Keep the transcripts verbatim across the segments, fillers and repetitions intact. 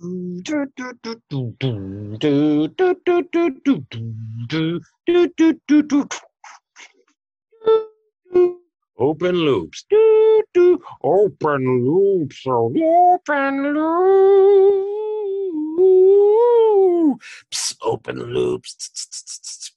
Open loops. Open loops. Open loops. Open loops.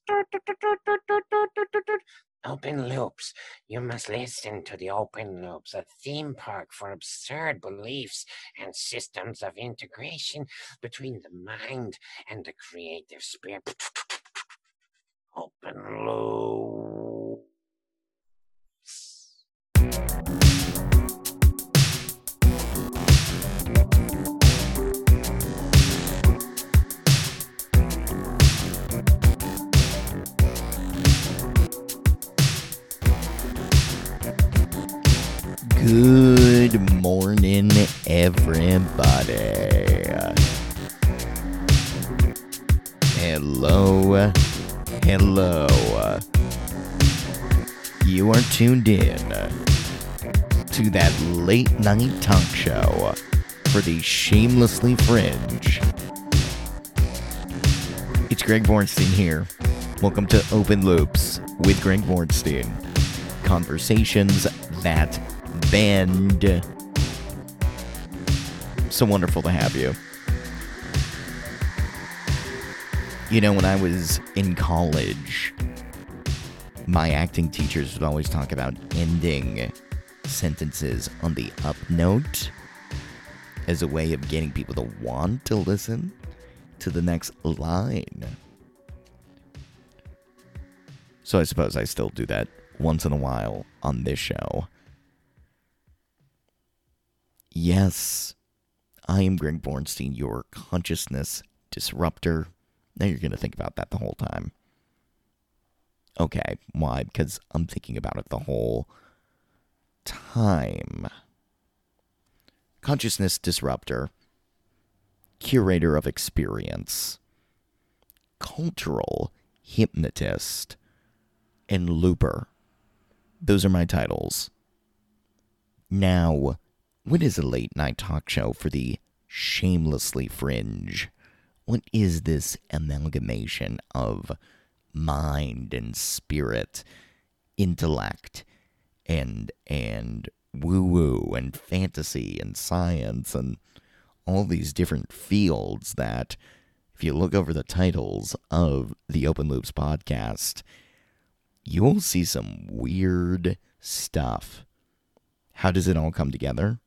Open loops. You must listen to the Open Loops, a theme park for absurd beliefs and systems of integration between the mind and the creative spirit. Open Loops. Good morning, everybody. Hello, hello. You are tuned in to that late night talk show for the shamelessly fringe. It's Greg Bornstein here. Welcome to Open Loops with Greg Bornstein. Conversations that band. So wonderful to have you. You know, when I was in college, my acting teachers would always talk about ending sentences on the up note as a way of getting people to want to listen to the next line. So I suppose I still do that once in a while on this show. Yes, I am Greg Bornstein, your consciousness disruptor. Now you're going to think about that the whole time. Okay, why? Because I'm thinking about it the whole time. Consciousness disruptor, curator of experience, cultural hypnotist, and looper. Those are my titles. Now, what is a late-night talk show for the shamelessly fringe? What is this amalgamation of mind and spirit, intellect, and and woo-woo, and fantasy, and science, and all these different fields that, if you look over the titles of the Open Loops podcast, you'll see some weird stuff. How does it all come together?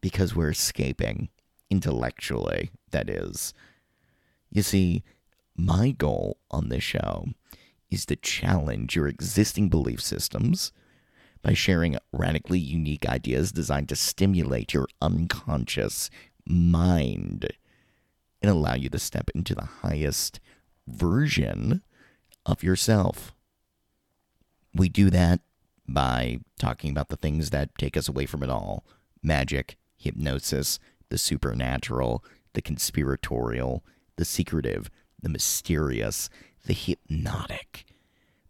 Because we're escaping, intellectually, that is. You see, my goal on this show is to challenge your existing belief systems by sharing radically unique ideas designed to stimulate your unconscious mind and allow you to step into the highest version of yourself. We do that by talking about the things that take us away from it all. Magic, hypnosis, the supernatural, the conspiratorial, the secretive, the mysterious, the hypnotic,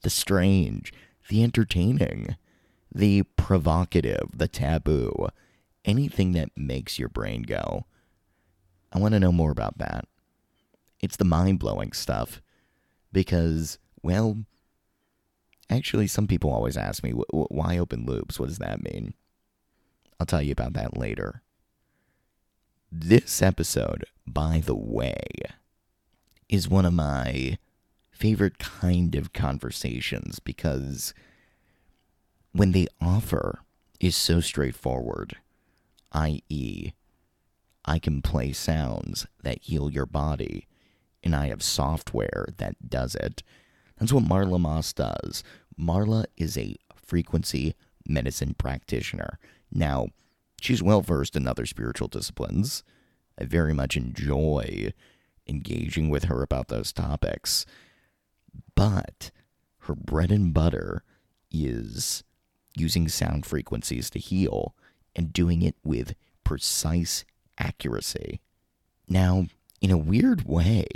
the strange, the entertaining, the provocative, the taboo, anything that makes your brain go, I want to know more about that. It's the mind-blowing stuff because, well, actually, some people always ask me, why open loops? What does that mean? I'll tell you about that later. This episode, by the way, is one of my favorite kind of conversations because when the offer is so straightforward, that is, I can play sounds that heal your body, and I have software that does it. That's what Marla Moss does. Marla is a frequency medicine practitioner. Now, she's well-versed in other spiritual disciplines. I very much enjoy engaging with her about those topics. But her bread and butter is using sound frequencies to heal and doing it with precise accuracy. Now, in a weird way,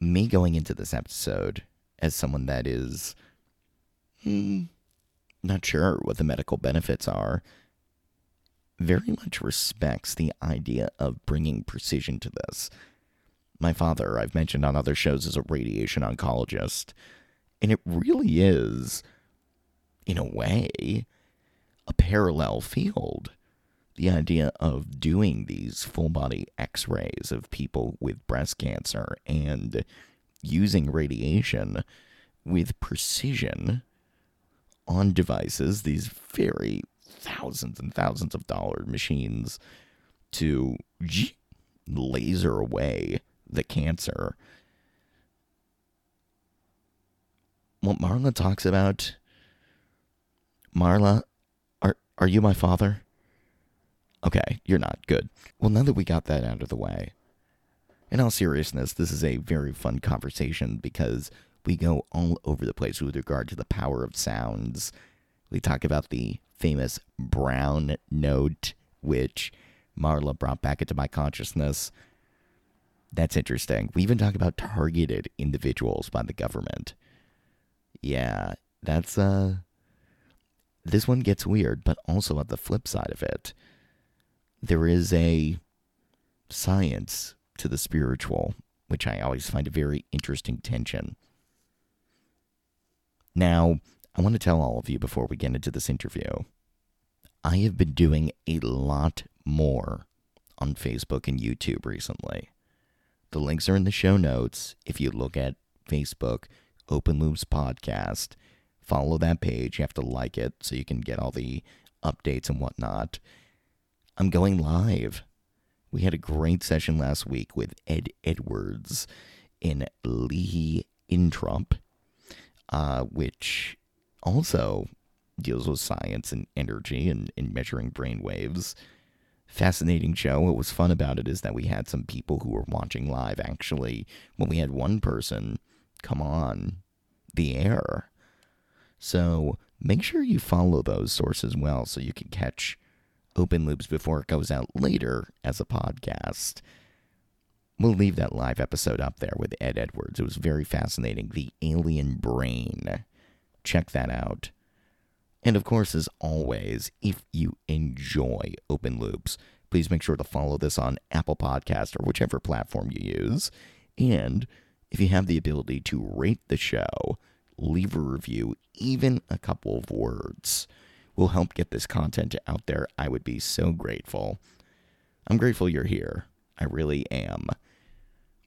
me going into this episode as someone that is hmm, not sure what the medical benefits are very much respects the idea of bringing precision to this. My father, I've mentioned on other shows, is a radiation oncologist, and it really is, in a way, a parallel field. The idea of doing these full-body x-rays of people with breast cancer and using radiation with precision on devices, these very thousands and thousands of dollar machines, to laser away the cancer. What Marla talks about, Marla, are are you my father? Okay, you're not. Good. Well, now that we got that out of the way, in all seriousness, this is a very fun conversation because we go all over the place with regard to the power of sounds. We talk about the famous brown note, which Marla brought back into my consciousness. That's interesting. We even talk about targeted individuals by the government. Yeah, that's, uh... this one gets weird, but also on the flip side of it, there is a science to the spiritual, which I always find a very interesting tension. Now, I want to tell all of you before we get into this interview, I have been doing a lot more on Facebook and YouTube recently. The links are in the show notes. If you look at Facebook, Open Loops Podcast, follow that page. You have to like it so you can get all the updates and whatnot. I'm going live. We had a great session last week with Ed Edwards in Leahy in Trump, uh, which also deals with science and energy and, and measuring brain waves. Fascinating show. What was fun about it is that we had some people who were watching live, actually, when we had one person come on the air. So make sure you follow those sources well so you can catch Open Loops before it goes out later as a podcast. We'll leave that live episode up there with Ed Edwards. It was very fascinating. The Alien Brain. Check that out. And of course, as always, if you enjoy Open Loops, please make sure to follow this on Apple Podcasts or whichever platform you use. And if you have the ability to rate the show, leave a review, even a couple of words, will help get this content out there. I would be so grateful. I'm grateful you're here. I really am.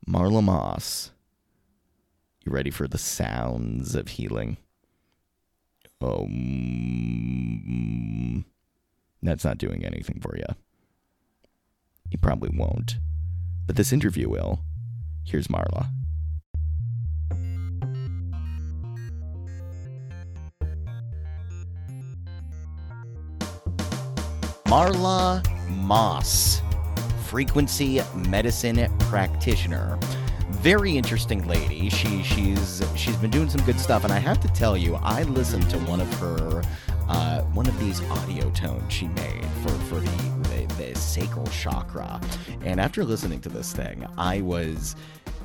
Marla Moss, you ready for the sounds of healing? Um, that's not doing anything for you. It probably won't. But this interview will. Here's Marla. Marla Moss, frequency medicine practitioner. Very interesting lady. She she's she's been doing some good stuff, and I have to tell you, I listened to one of her uh, one of these audio tones she made for for the, the the sacral chakra, and after listening to this thing, I was.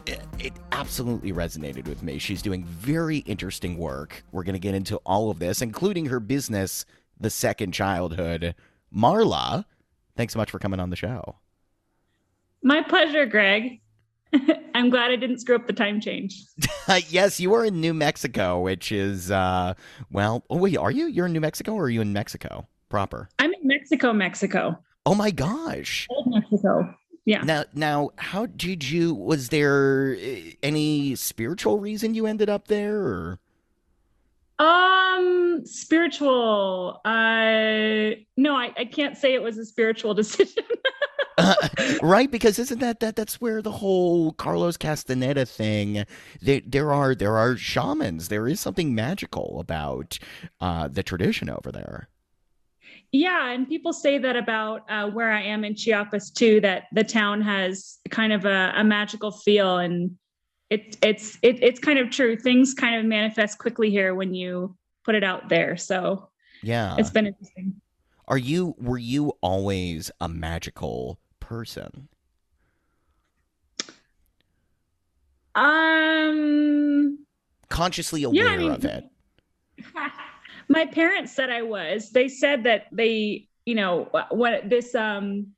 It, it absolutely resonated with me. She's doing very interesting work. We're gonna get into all of this, including her business, The Second Childhood. Marla, thanks so much for coming on the show. My pleasure, Greg. I'm glad I didn't screw up the time change. Yes, you are in New Mexico, which is, uh, well, oh wait, are you? You're in New Mexico, or are you in Mexico proper? I'm in Mexico, Mexico. Oh my gosh. Old Mexico, yeah. Now, now, how did you, was there any spiritual reason you ended up there, or? Um, spiritual. Uh, no, I, I can't say it was a spiritual decision. uh, right? Because isn't that, that that's where the whole Carlos Castaneda thing, there, there are there are shamans. There is something magical about uh, the tradition over there. Yeah, and people say that about uh, where I am in Chiapas, too, that the town has kind of a, a magical feel, and It, it's it, it's kind of true. Things kind of manifest quickly here when you put it out there. So yeah, it's been interesting. Are you were you always a magical person? Um, consciously aware yeah, I mean, of it. My parents said I was. They said that they you know, what this um,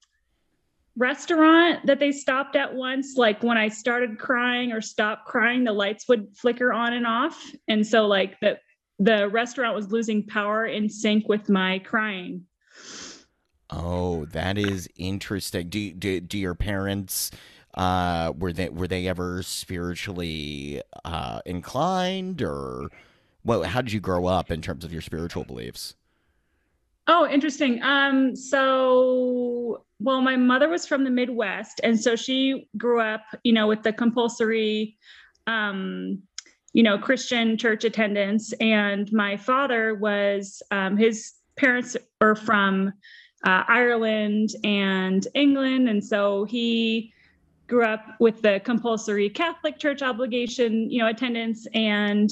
restaurant that they stopped at once, like when I started crying or stopped crying, the lights would flicker on and off. And so like the, the restaurant was losing power in sync with my crying. Oh, that is interesting. Do, do, do your parents... Uh, were they were they ever spiritually uh, inclined, or well, how did you grow up in terms of your spiritual beliefs? Oh, interesting. Um, so, well, my mother was from the Midwest, and so she grew up, you know, with the compulsory, um, you know, Christian church attendance. And my father was, um, his parents were from uh, Ireland and England, and so he grew up with the compulsory Catholic church obligation, you know, attendance. And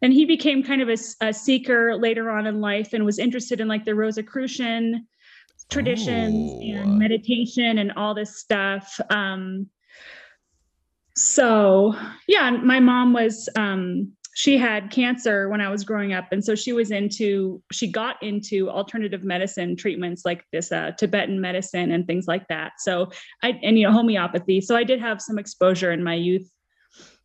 then he became kind of a, a seeker later on in life and was interested in like the Rosicrucian traditions oh. and meditation and all this stuff. Um, so yeah, my mom was, um, she had cancer when I was growing up. And so she was into, she got into alternative medicine treatments like this, uh, Tibetan medicine and things like that. So I, and, you know, homeopathy. So I did have some exposure in my youth.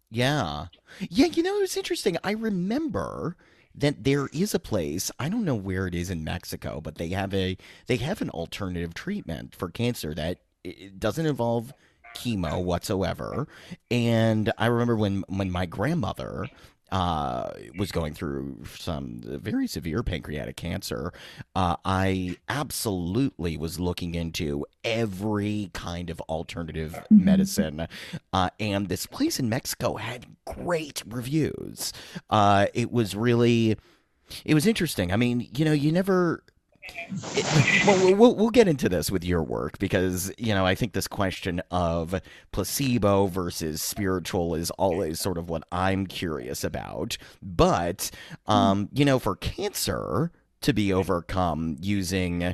Yeah. Yeah. You know, it was interesting. I remember that there is a place, I don't know where it is in Mexico, but they have a, they have an alternative treatment for cancer that it doesn't involve chemo whatsoever. And I remember when, when my grandmother, Uh, was going through some very severe pancreatic cancer, uh, I absolutely was looking into every kind of alternative medicine. Uh, and this place in Mexico had great reviews. Uh, it was really, it was interesting. I mean, you know, you never... It, well, well, we'll get into this with your work because, you know, I think this question of placebo versus spiritual is always sort of what I'm curious about. But, um, you know, for cancer to be overcome using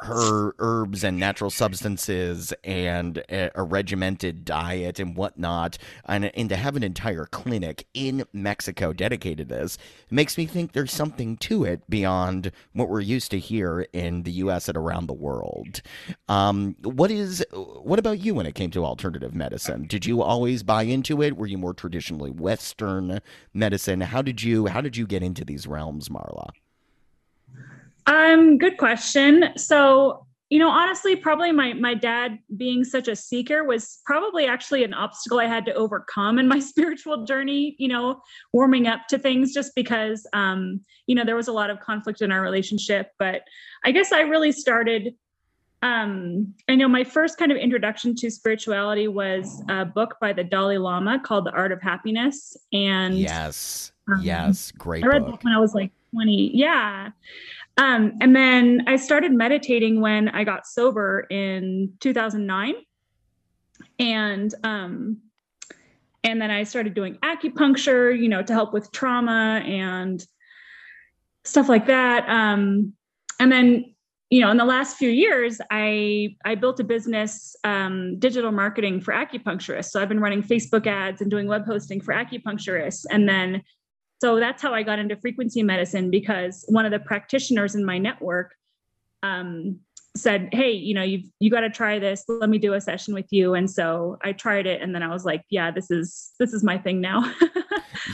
her herbs and natural substances and a, a regimented diet and whatnot, and, and to have an entire clinic in Mexico dedicated to this, it makes me think there's something to it beyond what we're used to here in the U S and around the world. Um, what is, what about you when it came to alternative medicine? Did you always buy into it? Were you more traditionally Western medicine? How did you, how did you get into these realms, Marla? Um, good question. So, you know, honestly, probably my, my dad being such a seeker was probably actually an obstacle I had to overcome in my spiritual journey, you know, warming up to things just because, um, you know, there was a lot of conflict in our relationship, but I guess I really started, um, I know my first kind of introduction to spirituality was a book by the Dalai Lama called The Art of Happiness. And yes, um, yes. Great. I read book. that when I was like twenty. Yeah. Um, and then I started meditating when I got sober in two thousand nine, and, um, and then I started doing acupuncture, you know, to help with trauma and stuff like that. Um, and then, you know, in the last few years, I, I built a business, um, digital marketing for acupuncturists. So I've been running Facebook ads and doing web hosting for acupuncturists. And then So that's how I got into frequency medicine, because one of the practitioners in my network um, said, hey, you know, you've, you got to try this. Let me do a session with you. And so I tried it. And then I was like, yeah, this is, this is my thing now.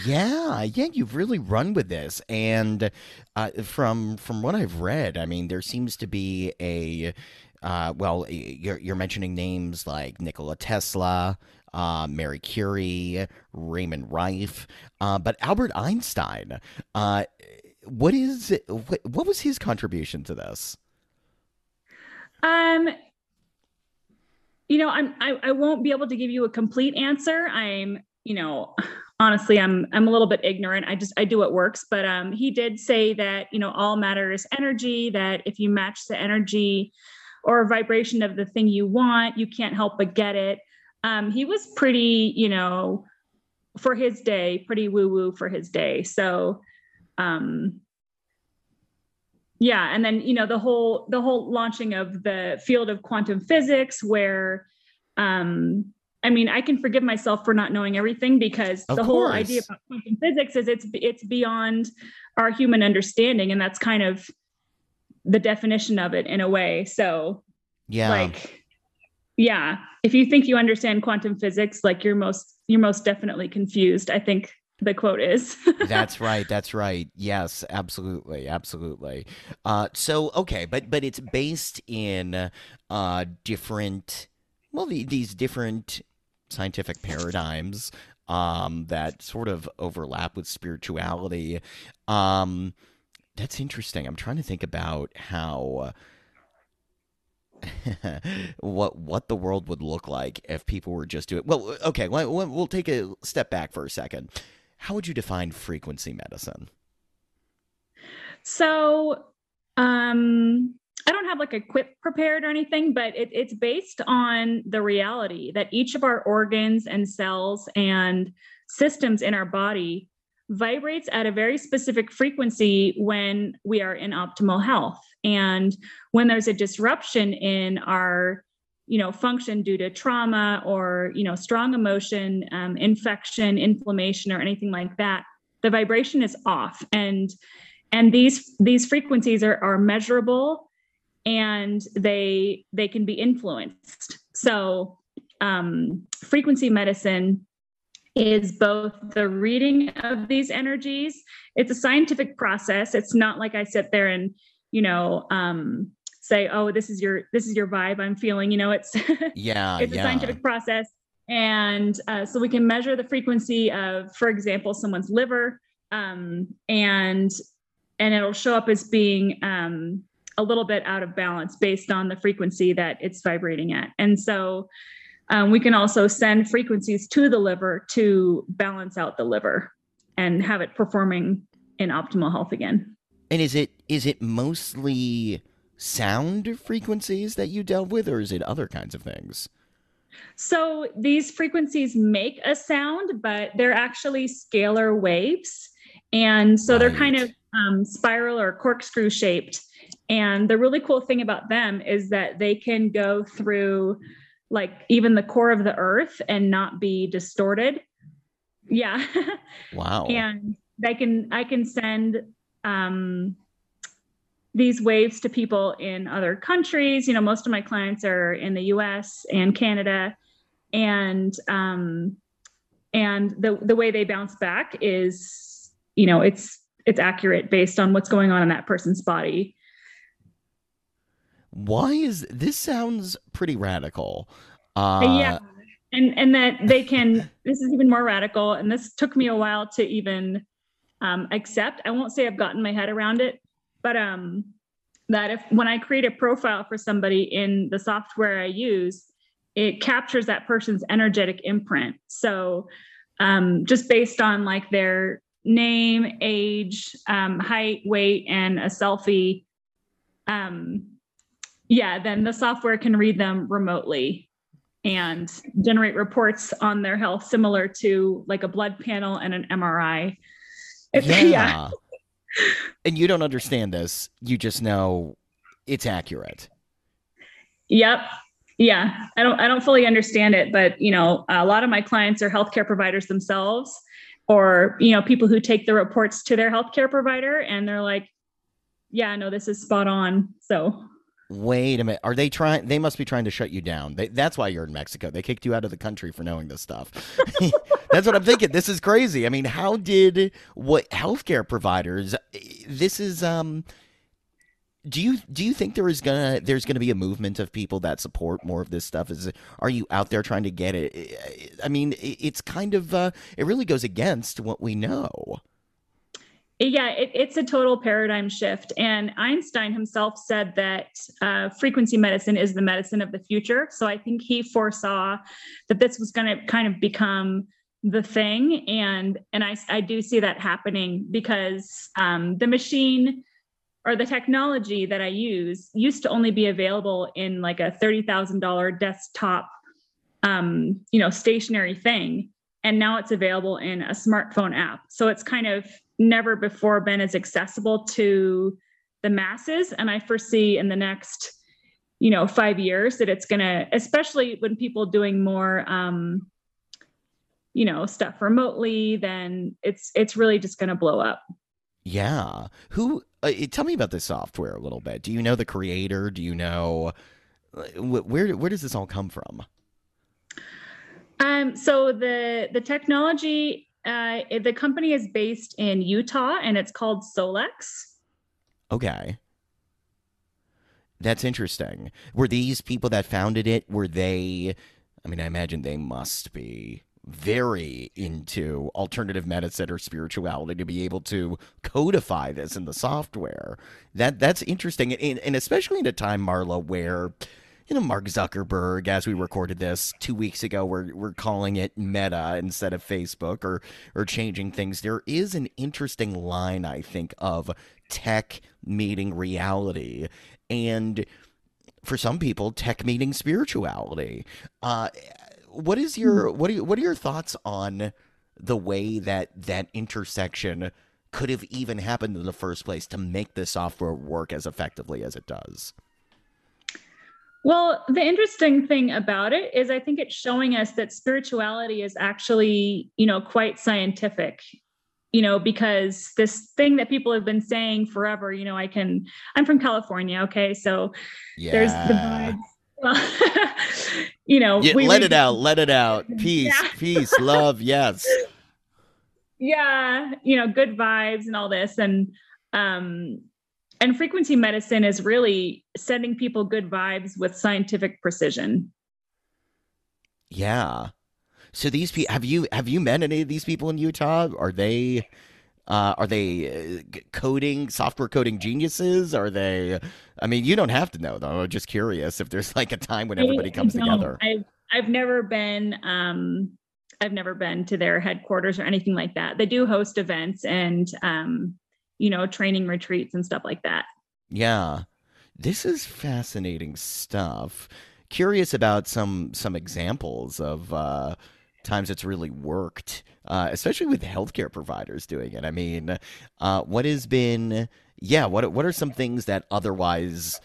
yeah. Yeah. You've really run with this. And uh, from, from what I've read, I mean, there seems to be a, uh, well, you're, you're mentioning names like Nikola Tesla, Uh, Marie Curie, Raymond Reif, uh, but Albert Einstein. Uh, what is what, what was his contribution to this? Um, you know, I'm I, I won't be able to give you a complete answer. I'm you know, honestly, I'm I'm a little bit ignorant. I just I do what works. But um, he did say that you know all matter is energy. That if you match the energy or vibration of the thing you want, you can't help but get it. Um, he was pretty, you know, for his day, pretty woo-woo for his day. So, um, yeah. And then, you know, the whole, the whole launching of the field of quantum physics where, um, I mean, I can forgive myself for not knowing everything because the whole idea about quantum physics is it's, it's beyond our human understanding. And that's kind of the definition of it in a way. So yeah, like, yeah, if you think you understand quantum physics, like you're most, you're most definitely confused, I think the quote is. That's right. That's right. Yes, absolutely. Absolutely. Uh, so, okay. But, but it's based in uh, different, well, the, these different scientific paradigms um, that sort of overlap with spirituality. Um, that's interesting. I'm trying to think about how, what what the world would look like if people were just doing, well, okay, well, we'll take a step back for a second. How would you define frequency medicine? So um, I don't have like a quip prepared or anything, but it, it's based on the reality that each of our organs and cells and systems in our body vibrates at a very specific frequency when we are in optimal health. And when there's a disruption in our, you know, function due to trauma or, you know, strong emotion, um, infection, inflammation, or anything like that, the vibration is off. And, and these, these frequencies are, are measurable and they, they can be influenced. So, um, frequency medicine is both the reading of these energies. It's a scientific process. It's not like I sit there and, you know, um, say, oh, this is your, this is your vibe I'm feeling, you know, it's, yeah, it's yeah. a scientific process. And, uh, so we can measure the frequency of, for example, someone's liver, um, and, and it'll show up as being, um, a little bit out of balance based on the frequency that it's vibrating at. And so, Um, we can also send frequencies to the liver to balance out the liver and have it performing in optimal health again. And is it is it mostly sound frequencies that you delve with, or is it other kinds of things? So these frequencies make a sound, but they're actually scalar waves. And so right. they're kind of um, spiral or corkscrew shaped. And the really cool thing about them is that they can go through like even the core of the earth and not be distorted. Yeah. Wow. And they can, I can send, um, these waves to people in other countries. You know, most of my clients are in the U S and Canada, and, um, and the, the way they bounce back is, you know, it's, it's accurate based on what's going on in that person's body. Why is this sounds pretty radical? Uh, yeah, and and that they can. This is even more radical, and this took me a while to even um, accept. I won't say I've gotten my head around it, but um, that if when I create a profile for somebody in the software I use, it captures that person's energetic imprint. So um, just based on like their name, age, um, height, weight, and a selfie. Um, Yeah, then the software can read them remotely and generate reports on their health similar to like a blood panel and an M R I. It's, yeah. yeah. And you don't understand this. You just know it's accurate. Yep. Yeah. I don't I don't fully understand it, but you know, a lot of my clients are healthcare providers themselves, or, you know, people who take the reports to their healthcare provider and they're like, yeah, no, this is spot on. So wait a minute. Are they trying? They must be trying to shut you down. They, that's why you're in Mexico. They kicked you out of the country for knowing this stuff. That's what I'm thinking. This is crazy. I mean, how did what healthcare providers? This is. Um, do you do you think there is gonna there's gonna be a movement of people that support more of this stuff? Is are you out there trying to get it? I mean, it's kind of uh, it really goes against what we know. Yeah, it, it's a total paradigm shift. And Einstein himself said that uh, frequency medicine is the medicine of the future. So I think he foresaw that this was going to kind of become the thing. And and I, I do see that happening because um, the machine or the technology that I use used to only be available in like a thirty thousand dollars desktop, um, you know, stationary thing. And now it's available in a smartphone app. So it's kind of never before been as accessible to the masses. And I foresee in the next, you know, five years that it's going to, especially when people doing more, um, you know, stuff remotely, then it's, it's really just going to blow up. Yeah. Who, uh, tell me about this software a little bit. Do you know the creator? Do you know where where does this all come from? Um, so the the technology, uh, the company is based in Utah, and it's called Solex. Okay, that's interesting. Were these people that founded it? Were they? I mean, I imagine they must be very into alternative medicine or spirituality to be able to codify this in the software. That that's interesting, and, and especially at a time, Marla, where, you know, Mark Zuckerberg, as we recorded this two weeks ago, we're, we're calling it Meta instead of Facebook, or, or changing things. There is an interesting line, I think, of tech meeting reality. And for some people, tech meeting spirituality. Uh, what is your, what are, what are your thoughts on the way that that intersection could have even happened in the first place to make this software work as effectively as it does? Well, the interesting thing about it is I think it's showing us that spirituality is actually, you know, quite scientific, you know, because this thing that people have been saying forever, you know, I can, I'm from California. Okay. So yeah. There's the vibes. Well, you know, yeah, we let it out, let it out. Peace, yeah. Peace, love. Yes. Yeah. You know, good vibes and all this. And, um, And frequency medicine is really sending people good vibes with scientific precision. Yeah. So these people, have you have you met any of these people in Utah? Are they uh, are they coding software coding geniuses? Are they? I mean, you don't have to know though. I'm just curious if there's like a time when everybody I, comes I together. I've I've never been um, I've never been to their headquarters or anything like that. They do host events and. Um, you know, training retreats and stuff like that. Yeah. This is fascinating stuff. Curious about some, some examples of uh, times it's really worked, uh, especially with healthcare providers doing it. I mean, uh, what has been, yeah, what, what are some things that otherwise,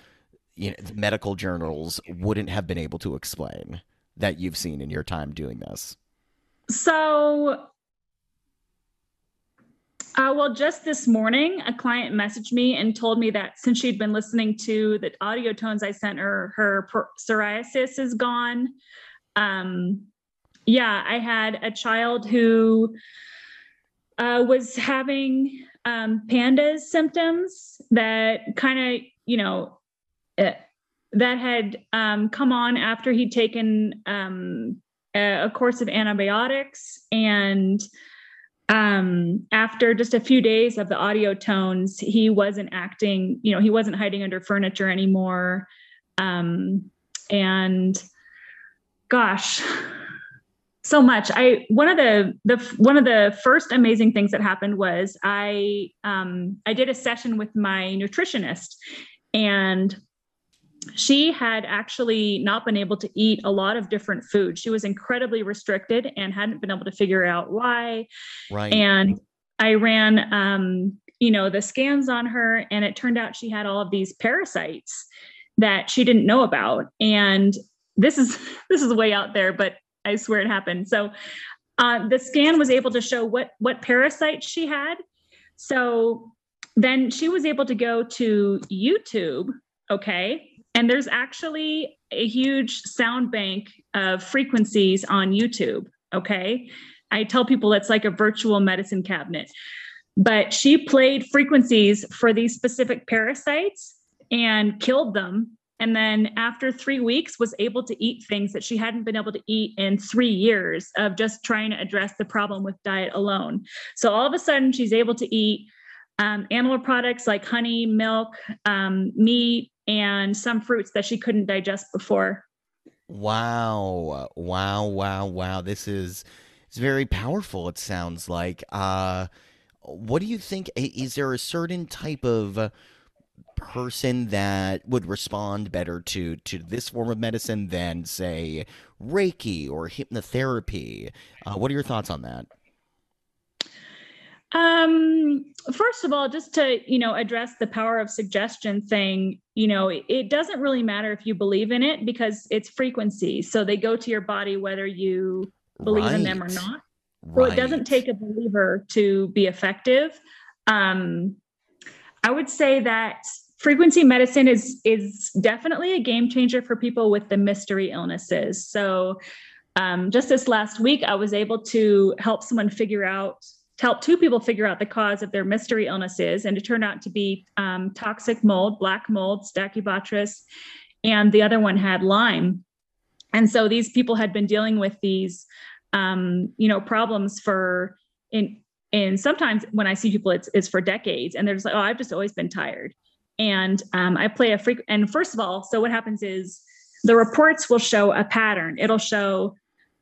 you know, medical journals wouldn't have been able to explain that you've seen in your time doing this? So... Uh, well, just this morning, a client messaged me and told me that since she'd been listening to the audio tones I sent her, her psoriasis is gone. Um, yeah, I had a child who uh, was having um, PANDAS symptoms that kind of, you know, uh, that had um, come on after he'd taken um, a, a course of antibiotics and Um, after just a few days of the audio tones, he wasn't acting, you know, he wasn't hiding under furniture anymore. Um, and gosh, so much. I, one of the, the, one of the first amazing things that happened was I, um, I did a session with my nutritionist, and she had actually not been able to eat a lot of different food. She was incredibly restricted and hadn't been able to figure out why. Right. And I ran, um, you know, the scans on her, and it turned out she had all of these parasites that she didn't know about. And this is, this is way out there, but I swear it happened. So, uh, the scan was able to show what, what parasites she had. So then she was able to go to YouTube. Okay. And there's actually a huge sound bank of frequencies on YouTube, okay? I tell people it's like a virtual medicine cabinet. But she played frequencies for these specific parasites and killed them. And then after three weeks was able to eat things that she hadn't been able to eat in three years of just trying to address the problem with diet alone. So all of a sudden she's able to eat um, animal products like honey, milk, um, meat, and some fruits that she couldn't digest before. Wow. Wow. Wow. Wow. This is, it's very powerful. It sounds like, uh, what do you think? Is there a certain type of person that would respond better to, to this form of medicine than say Reiki or hypnotherapy? Uh, what are your thoughts on that? Um, first of all, just to, you know, address the power of suggestion thing, you know, it, it doesn't really matter if you believe in it because it's frequency. So they go to your body, whether you believe right. in them or not. Right. So it doesn't take a believer to be effective. Um, I would say that frequency medicine is, is definitely a game changer for people with the mystery illnesses. So um, just this last week, I was able to help someone figure out, to help two people figure out the cause of their mystery illnesses. And it turned out to be um, toxic mold, black mold, stachybotrys, and the other one had Lyme. And so these people had been dealing with these, um, you know, problems for in, and sometimes when I see people, it's, it's for decades, and they're just like, oh, I've just always been tired. And um, I play a freak. And first of all, so what happens is the reports will show a pattern. It'll show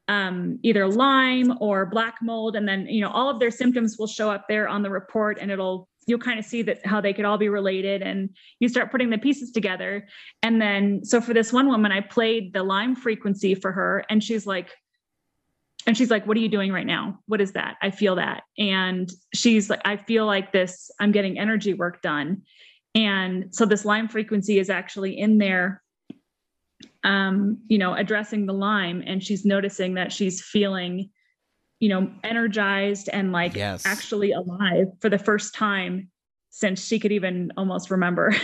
um, either Lyme or black mold. And then, you know, all of their symptoms will show up there on the report, and it'll, you'll kind of see that how they could all be related, and you start putting the pieces together. And then, so for this one woman, I played the Lyme frequency for her, and she's like, And she's like, what are you doing right now? What is that? I feel that. And she's like, I feel like this, I'm getting energy work done. And so this Lyme frequency is actually in there, um, you know, addressing the Lyme. And she's noticing that she's feeling, you know, energized and like yes. actually alive for the first time since she could even almost remember.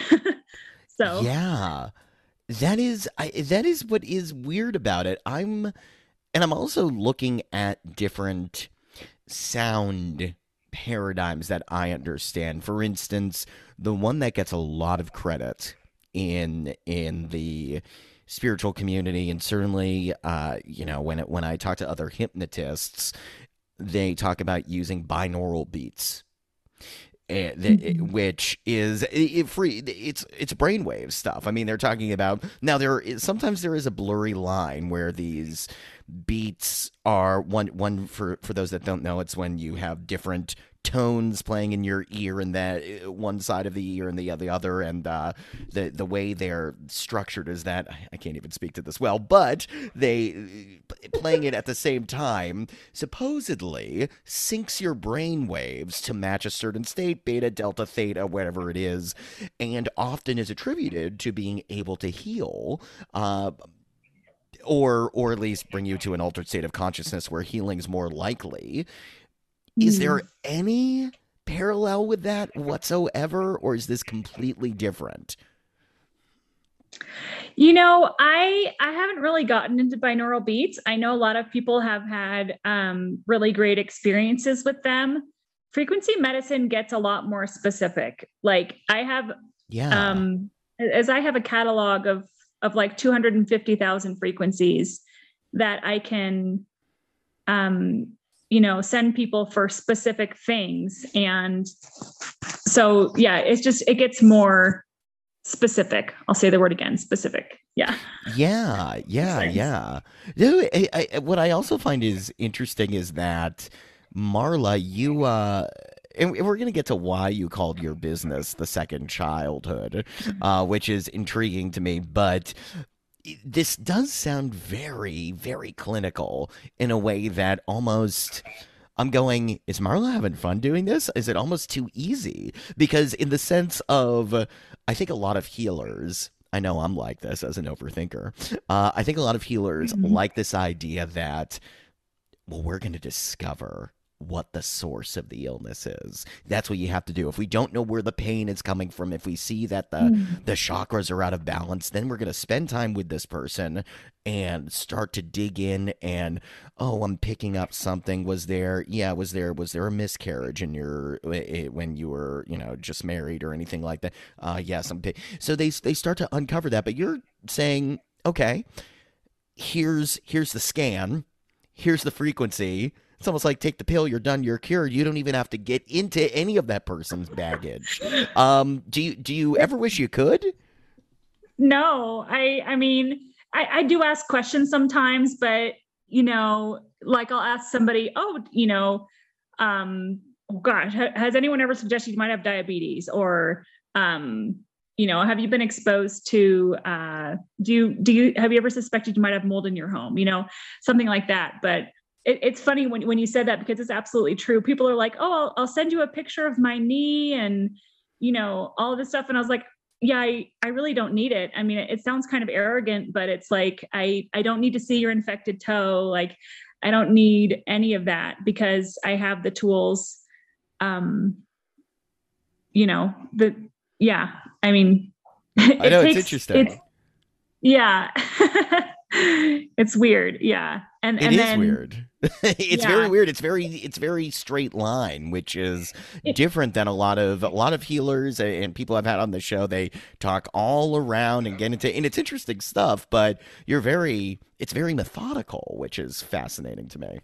So, yeah, that is, I, that is what is weird about it. I'm, And I'm also looking at different sound paradigms that I understand. For instance, the one that gets a lot of credit in in the spiritual community, and certainly, uh, you know, when it, when I talk to other hypnotists, they talk about using binaural beats, mm-hmm. which is it free. It's it's brainwave stuff. I mean, they're talking about now. There is, sometimes there is a blurry line where these beats are one one for for those that don't know, it's when you have different tones playing in your ear, and that one side of the ear and the the other, and uh the the way they're structured is that I can't even speak to this well, but they playing it at the same time supposedly syncs your brain waves to match a certain state, beta, delta, theta, whatever it is, and often is attributed to being able to heal, uh Or, or at least bring you to an altered state of consciousness where healing's more likely. Is there any parallel with that whatsoever, or is this completely different? You know, I I haven't really gotten into binaural beats. I know a lot of people have had um, really great experiences with them. Frequency medicine gets a lot more specific. Like I have, yeah, um, as I have a catalog of. of like two hundred fifty thousand frequencies that I can, um, you know, send people for specific things. And so, yeah, it's just, it gets more specific. I'll say the word again, specific. Yeah. Yeah. Yeah. Yeah. I, I, what I also find is interesting is that Marla, you, uh, and we're going to get to why you called your business the Second Childhood, uh, which is intriguing to me. But this does sound very, very clinical in a way that almost I'm going, is Marla having fun doing this? Is it almost too easy? Because in the sense of, I think a lot of healers, I know I'm like this as an overthinker. Uh, I think a lot of healers mm-hmm. like this idea that, well, we're going to discover what the source of the illness is. That's what you have to do. If we don't know where the pain is coming from, if we see that the mm. the chakras are out of balance, then we're going to spend time with this person and start to dig in. And oh, I'm picking up something. Was there, yeah, was there, was there a miscarriage in your when you were, you know, just married or anything like that? Uh, yes, I'm. So they they start to uncover that. But you're saying, okay, here's here's the scan, here's the frequency. It's almost like take the pill, you're done, you're cured. You don't even have to get into any of that person's baggage. Um, do you do you ever wish you could? No, I I mean, I, I do ask questions sometimes, but, you know, like I'll ask somebody, oh, you know, um, oh gosh, has anyone ever suggested you might have diabetes? Or, um, you know, have you been exposed to, uh, do you, do you, have you ever suspected you might have mold in your home? You know, something like that. But it's funny when, when you said that, because it's absolutely true. People are like, oh, I'll, I'll send you a picture of my knee and, you know, all of this stuff. And I was like, yeah, I, I really don't need it. I mean, it, it sounds kind of arrogant, but it's like, I, I don't need to see your infected toe. Like, I don't need any of that because I have the tools, um, you know, the, yeah, I mean, it I know takes, it's interesting. It's, yeah. It's weird. Yeah. And, it and is then, weird. It's yeah. very weird. It's very, it's very straight line, which is different than a lot of, a lot of healers and people I've had on the show. They talk all around and get into, and it's interesting stuff, but you're very, it's very methodical, which is fascinating to me.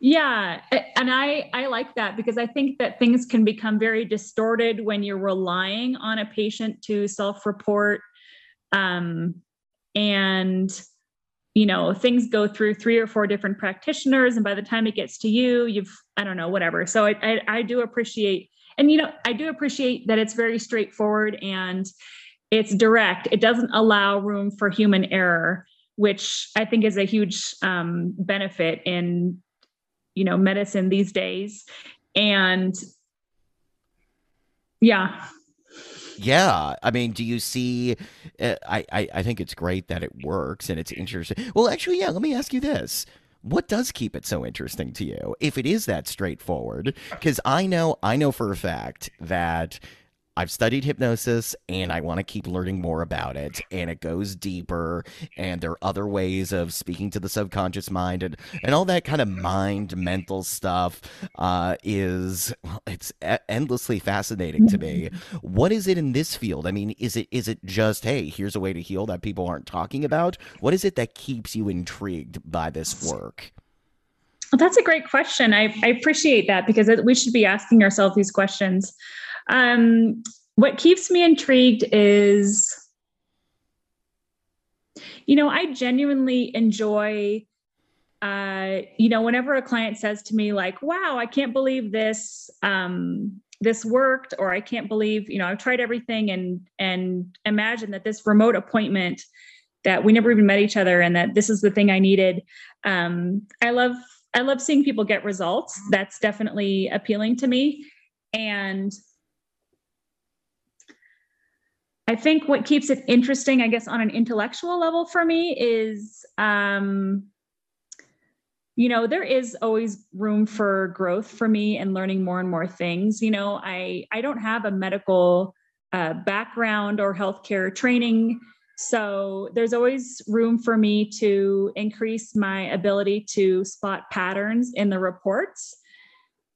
Yeah. And I, I like that because I think that things can become very distorted when you're relying on a patient to self-report. Um, and, you know, things go through three or four different practitioners. And by the time it gets to you, you've, I don't know, whatever. So I, I, I do appreciate, and, you know, I do appreciate that it's very straightforward and it's direct. It doesn't allow room for human error, which I think is a huge um, benefit in, you know, medicine these days. And yeah. Yeah. I mean, do you see, uh, I, I, I think it's great that it works and it's interesting. Well, actually, yeah, let me ask you this. What does keep it so interesting to you if it is that straightforward? Because I know, I know for a fact that I've studied hypnosis and I want to keep learning more about it, and it goes deeper, and there are other ways of speaking to the subconscious mind, and, and all that kind of mind mental stuff uh, is well, it's endlessly fascinating to me. What is it in this field? I mean, is it is it just, hey, here's a way to heal that people aren't talking about? What is it that keeps you intrigued by this work? Well, that's a great question. I, I appreciate that because we should be asking ourselves these questions. Um, what keeps me intrigued is, you know, I genuinely enjoy, uh, you know, whenever a client says to me like, wow, I can't believe this, um, this worked, or I can't believe, you know, I've tried everything and, and imagine that this remote appointment that we never even met each other and that this is the thing I needed. Um, I love, I love seeing people get results. That's definitely appealing to me. And I think what keeps it interesting, I guess, on an intellectual level for me is, um, you know, there is always room for growth for me and learning more and more things. You know, I, I don't have a medical uh, background or healthcare training, so there's always room for me to increase my ability to spot patterns in the reports.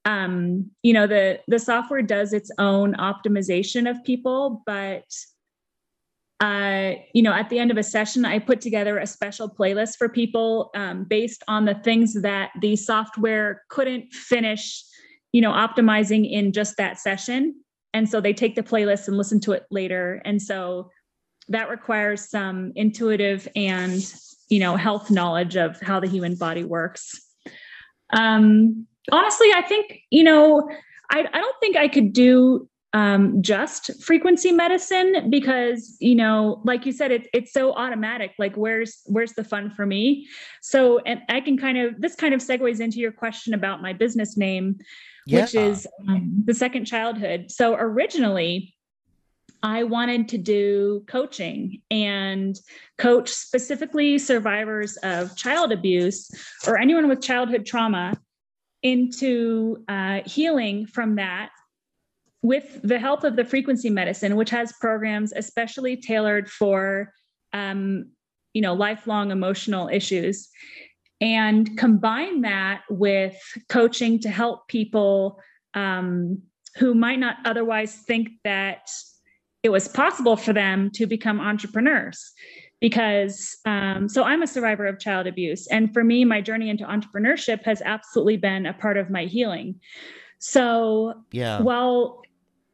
Um, you know, the, the software does its own optimization of people, but Uh, you know, at the end of a session, I put together a special playlist for people um, based on the things that the software couldn't finish, you know, optimizing in just that session. And so they take the playlist and listen to it later. And so that requires some intuitive and, you know, health knowledge of how the human body works. Um, honestly, I think, you know, I, I don't think I could do Um, just frequency medicine because, you know, like you said, it's, it's so automatic. Like where's, where's the fun for me? So, and I can kind of, this kind of segues into your question about my business name, yeah. which is um, the Second Childhood. So originally I wanted to do coaching and coach specifically survivors of child abuse or anyone with childhood trauma into uh, healing from that, with the help of the frequency medicine, which has programs especially tailored for, um, you know, lifelong emotional issues, and combine that with coaching to help people um, who might not otherwise think that it was possible for them to become entrepreneurs. Because, um, so I'm a survivor of child abuse. And for me, my journey into entrepreneurship has absolutely been a part of my healing. So, yeah, well,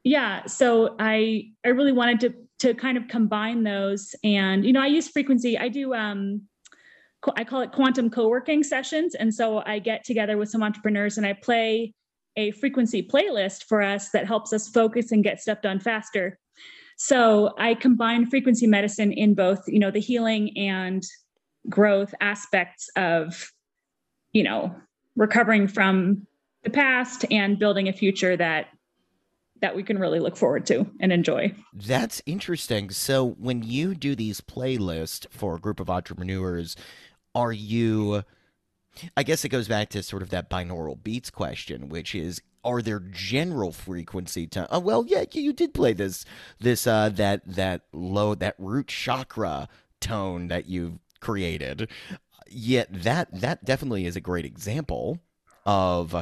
yeah, so I, I really wanted to, to kind of combine those. And, you know, I use frequency, I do, um, I call it quantum co-working sessions. And so I get together with some entrepreneurs and I play a frequency playlist for us that helps us focus and get stuff done faster. So I combine frequency medicine in both, you know, the healing and growth aspects of, you know, recovering from the past and building a future that that we can really look forward to and enjoy. That's interesting. So when you do these playlists for a group of entrepreneurs, are you, I guess it goes back to sort of that binaural beats question, which is, are there general frequency time? Oh, well, yeah, you did play this, this, uh, that, that low, that root chakra tone that you've created. Yet that, that definitely is a great example of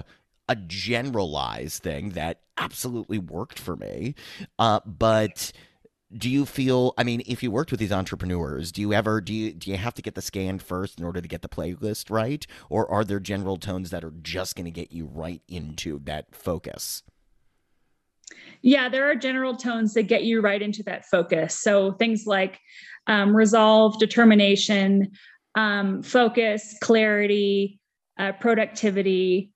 a generalized thing that absolutely worked for me. Uh, but do you feel, I mean, if you worked with these entrepreneurs, do you ever, do you, do you have to get the scan first in order to get the playlist right? Or are there general tones that are just going to get you right into that focus? Yeah, there are general tones that get you right into that focus. So things like um, resolve, determination, um, focus, clarity, uh, productivity.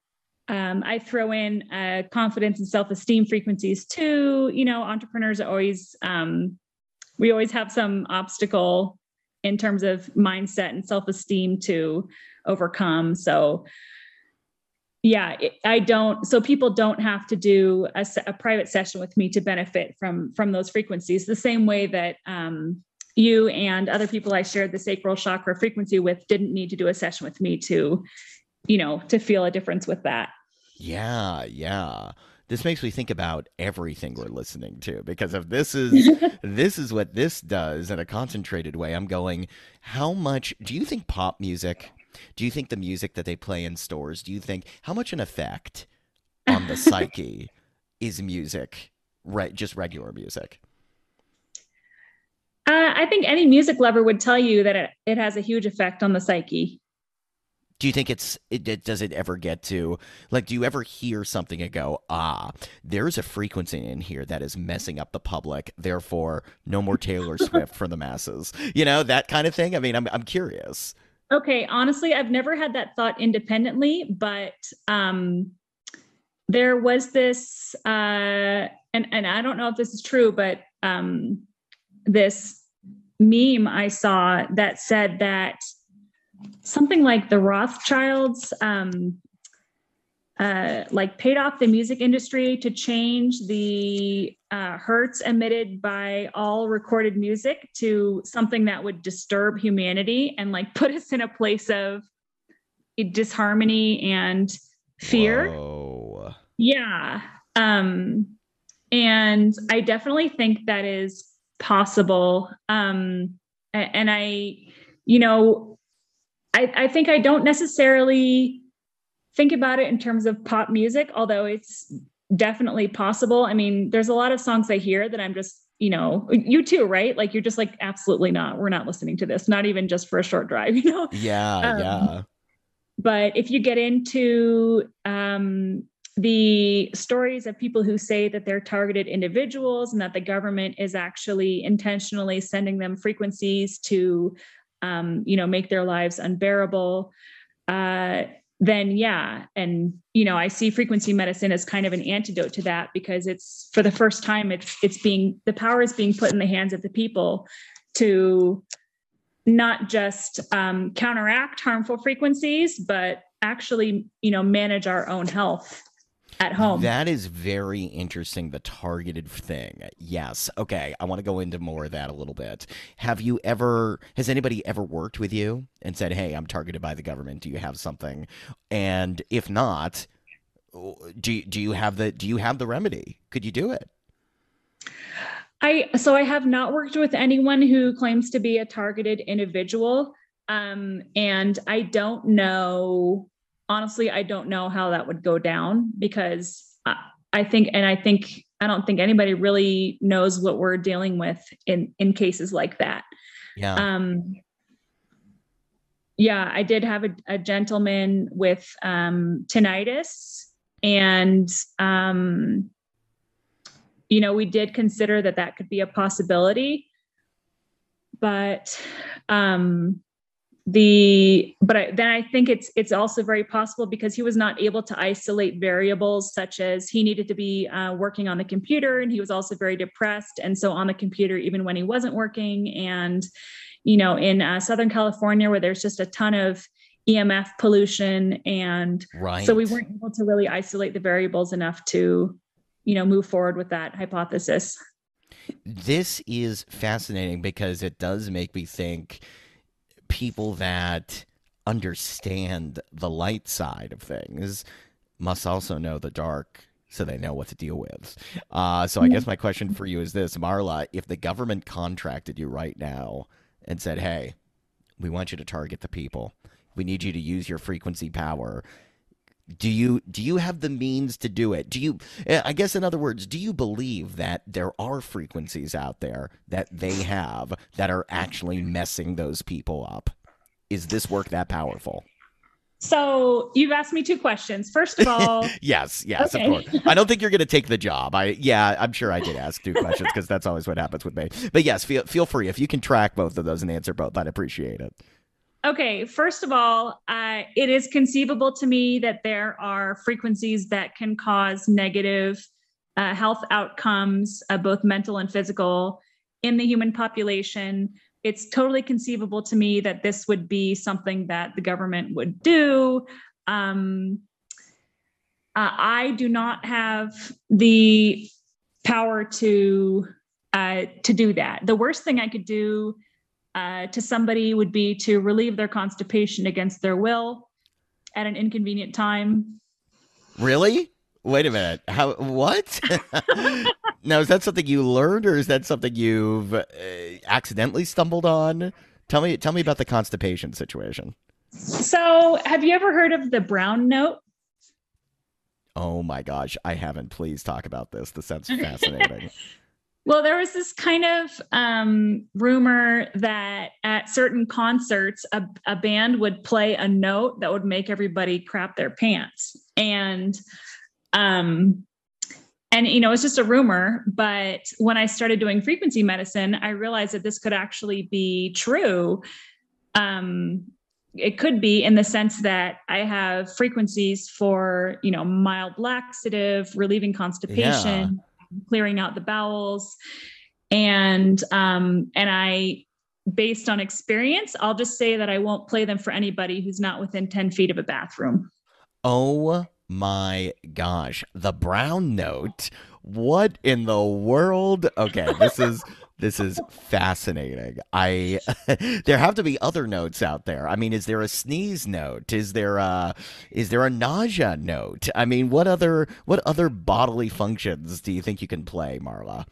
Um, I throw in uh, confidence and self-esteem frequencies too. You know, entrepreneurs are always, um, we always have some obstacle in terms of mindset and self-esteem to overcome. So yeah, it, I don't, so people don't have to do a, a private session with me to benefit from, from those frequencies, the same way that um, you and other people I shared the sacral chakra frequency with didn't need to do a session with me to, you know, to feel a difference with that. Yeah, yeah. This makes me think about everything we're listening to, because if this is this is what this does in a concentrated way, I'm going, how much do you think pop music, do you think the music that they play in stores, do you think how much an effect on the psyche is music, right? Just regular music. Uh, I think any music lover would tell you that it, it has a huge effect on the psyche. Do you think it's, it, it, does it ever get to, like, do you ever hear something and go, ah, there's a frequency in here that is messing up the public, therefore no more Taylor Swift for the masses, you know, that kind of thing? I mean, I'm, I'm curious. Okay. Honestly, I've never had that thought independently, but um, there was this, uh, and, and I don't know if this is true, but um, this meme I saw that said that something like the Rothschilds, um, uh, like paid off the music industry to change the uh, hertz emitted by all recorded music to something that would disturb humanity and like put us in a place of disharmony and fear. Whoa. Yeah. Um, and I definitely think that is possible. Um, and I, you know, I, I think I don't necessarily think about it in terms of pop music, although it's definitely possible. I mean, there's a lot of songs I hear that I'm just, you know, you too, right? Like, you're just like, absolutely not. We're not listening to this. Not even just for a short drive, you know? Yeah. Um, yeah. But if you get into um, the stories of people who say that they're targeted individuals and that the government is actually intentionally sending them frequencies to, Um, you know, make their lives unbearable, uh, then yeah. And, you know, I see frequency medicine as kind of an antidote to that, because it's, for the first time, it's, it's being, the power is being put in the hands of the people to not just um, counteract harmful frequencies, but actually, you know, manage our own health at home. That is very interesting, the targeted thing. Yes. Okay. I want to go into more of that a little bit. Have you ever, has anybody ever worked with you and said, hey, I'm targeted by the government. Do you have something? And if not, do, do you have the, do you have the remedy? Could you do it? I, so I have not worked with anyone who claims to be a targeted individual. Um, and I don't know. Honestly, I don't know how that would go down, because I think, and I think, I don't think anybody really knows what we're dealing with in, in cases like that. Yeah. Um, yeah, I did have a, a gentleman with um, tinnitus, and, um, you know, we did consider that that could be a possibility, but, um, The, but I, then I think it's, it's also very possible, because he was not able to isolate variables such as he needed to be uh, working on the computer, and he was also very depressed. And so on the computer, even when he wasn't working, and, you know, in uh, Southern California, where there's just a ton of E M F pollution. And right. So we weren't able to really isolate the variables enough to, you know, move forward with that hypothesis. This is fascinating, because it does make me think, people that understand the light side of things must also know the dark so they know what to deal with. Uh, so I guess my question for you is this, Marla, if the government contracted you right now and said, hey, we want you to target the people, we need you to use your frequency power, do you do you have the means to do it? Do you, I guess in other words, do you believe that there are frequencies out there that they have that are actually messing those people up? Is this work that powerful? So you've asked me two questions. First of all, yes, yes, okay. Of course. I don't think you're going to take the job. I, yeah, I'm sure I did ask two questions because that's always what happens with me. But yes, feel feel free if you can track both of those and answer both. I'd appreciate it. Okay. First of all, uh, it is conceivable to me that there are frequencies that can cause negative uh, health outcomes, uh, both mental and physical, in the human population. It's totally conceivable to me that this would be something that the government would do. Um, uh, I do not have the power to uh, to do that. The worst thing I could do uh, to somebody would be to relieve their constipation against their will at an inconvenient time. Really? Wait a minute. How? What? Now, is that something you learned, or is that something you've uh, accidentally stumbled on? Tell me, tell me about the constipation situation. So, have you ever heard of the brown note? Oh my gosh, I haven't. Please talk about this. This sounds fascinating. Well, there was this kind of um, rumor that at certain concerts, a, a band would play a note that would make everybody crap their pants, and um. And, you know, it's just a rumor, but when I started doing frequency medicine, I realized that this could actually be true. Um, it could be in the sense that I have frequencies for, you know, mild laxative, relieving constipation, yeah. Clearing out the bowels. And, um, and I, based on experience, I'll just say that I won't play them for anybody who's not within ten feet of a bathroom. Oh, my gosh, the brown note. What in the world? Okay, this is this is fascinating. I there have to be other notes out there. I mean, is there a sneeze note? Is there a is there a nausea note? I mean, what other what other bodily functions do you think you can play, Marla?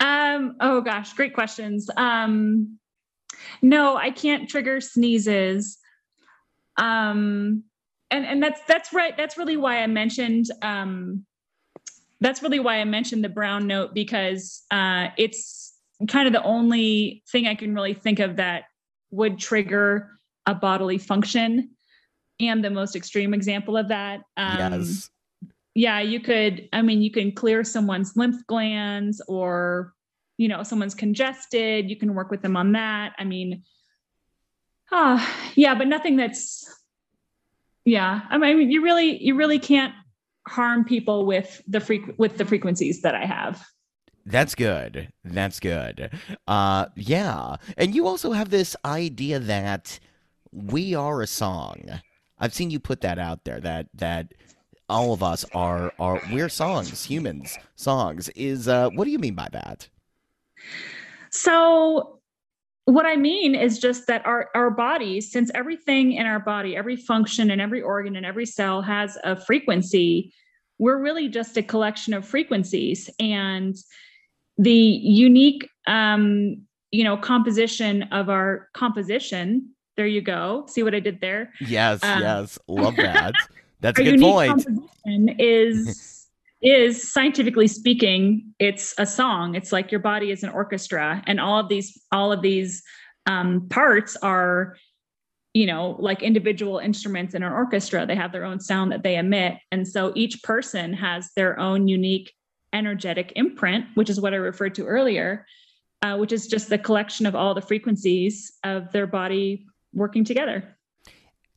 Um, oh gosh, great questions. Um no, I can't trigger sneezes. Um And, and that's, that's right. That's really why I mentioned, um, that's really why I mentioned the brown note, because, uh, it's kind of the only thing I can really think of that would trigger a bodily function. And the most extreme example of that, um, yes. yeah, you could, I mean, you can clear someone's lymph glands, or, you know, someone's congested, you can work with them on that. I mean, ah, oh, yeah, but nothing that's, yeah. I mean, you really, you really can't harm people with the frequ- with the frequencies that I have. That's good. That's good. Uh, yeah. And you also have this idea that we are a song. I've seen you put that out there, that, that all of us are, are, we're songs, humans, songs is, uh, what do you mean by that? So what I mean is just that our, our bodies, since everything in our body, every function and every organ and every cell has a frequency, we're really just a collection of frequencies. And the unique, um, you know, composition of our composition, there you go. See what I did there? Yes, um, yes. Love that. That's a good point. Composition is, is scientifically speaking, it's a song. It's like your body is an orchestra, and all of these, all of these um, parts are, you know, like individual instruments in an orchestra. They have their own sound that they emit. And so each person has their own unique energetic imprint, which is what I referred to earlier, uh, which is just the collection of all the frequencies of their body working together.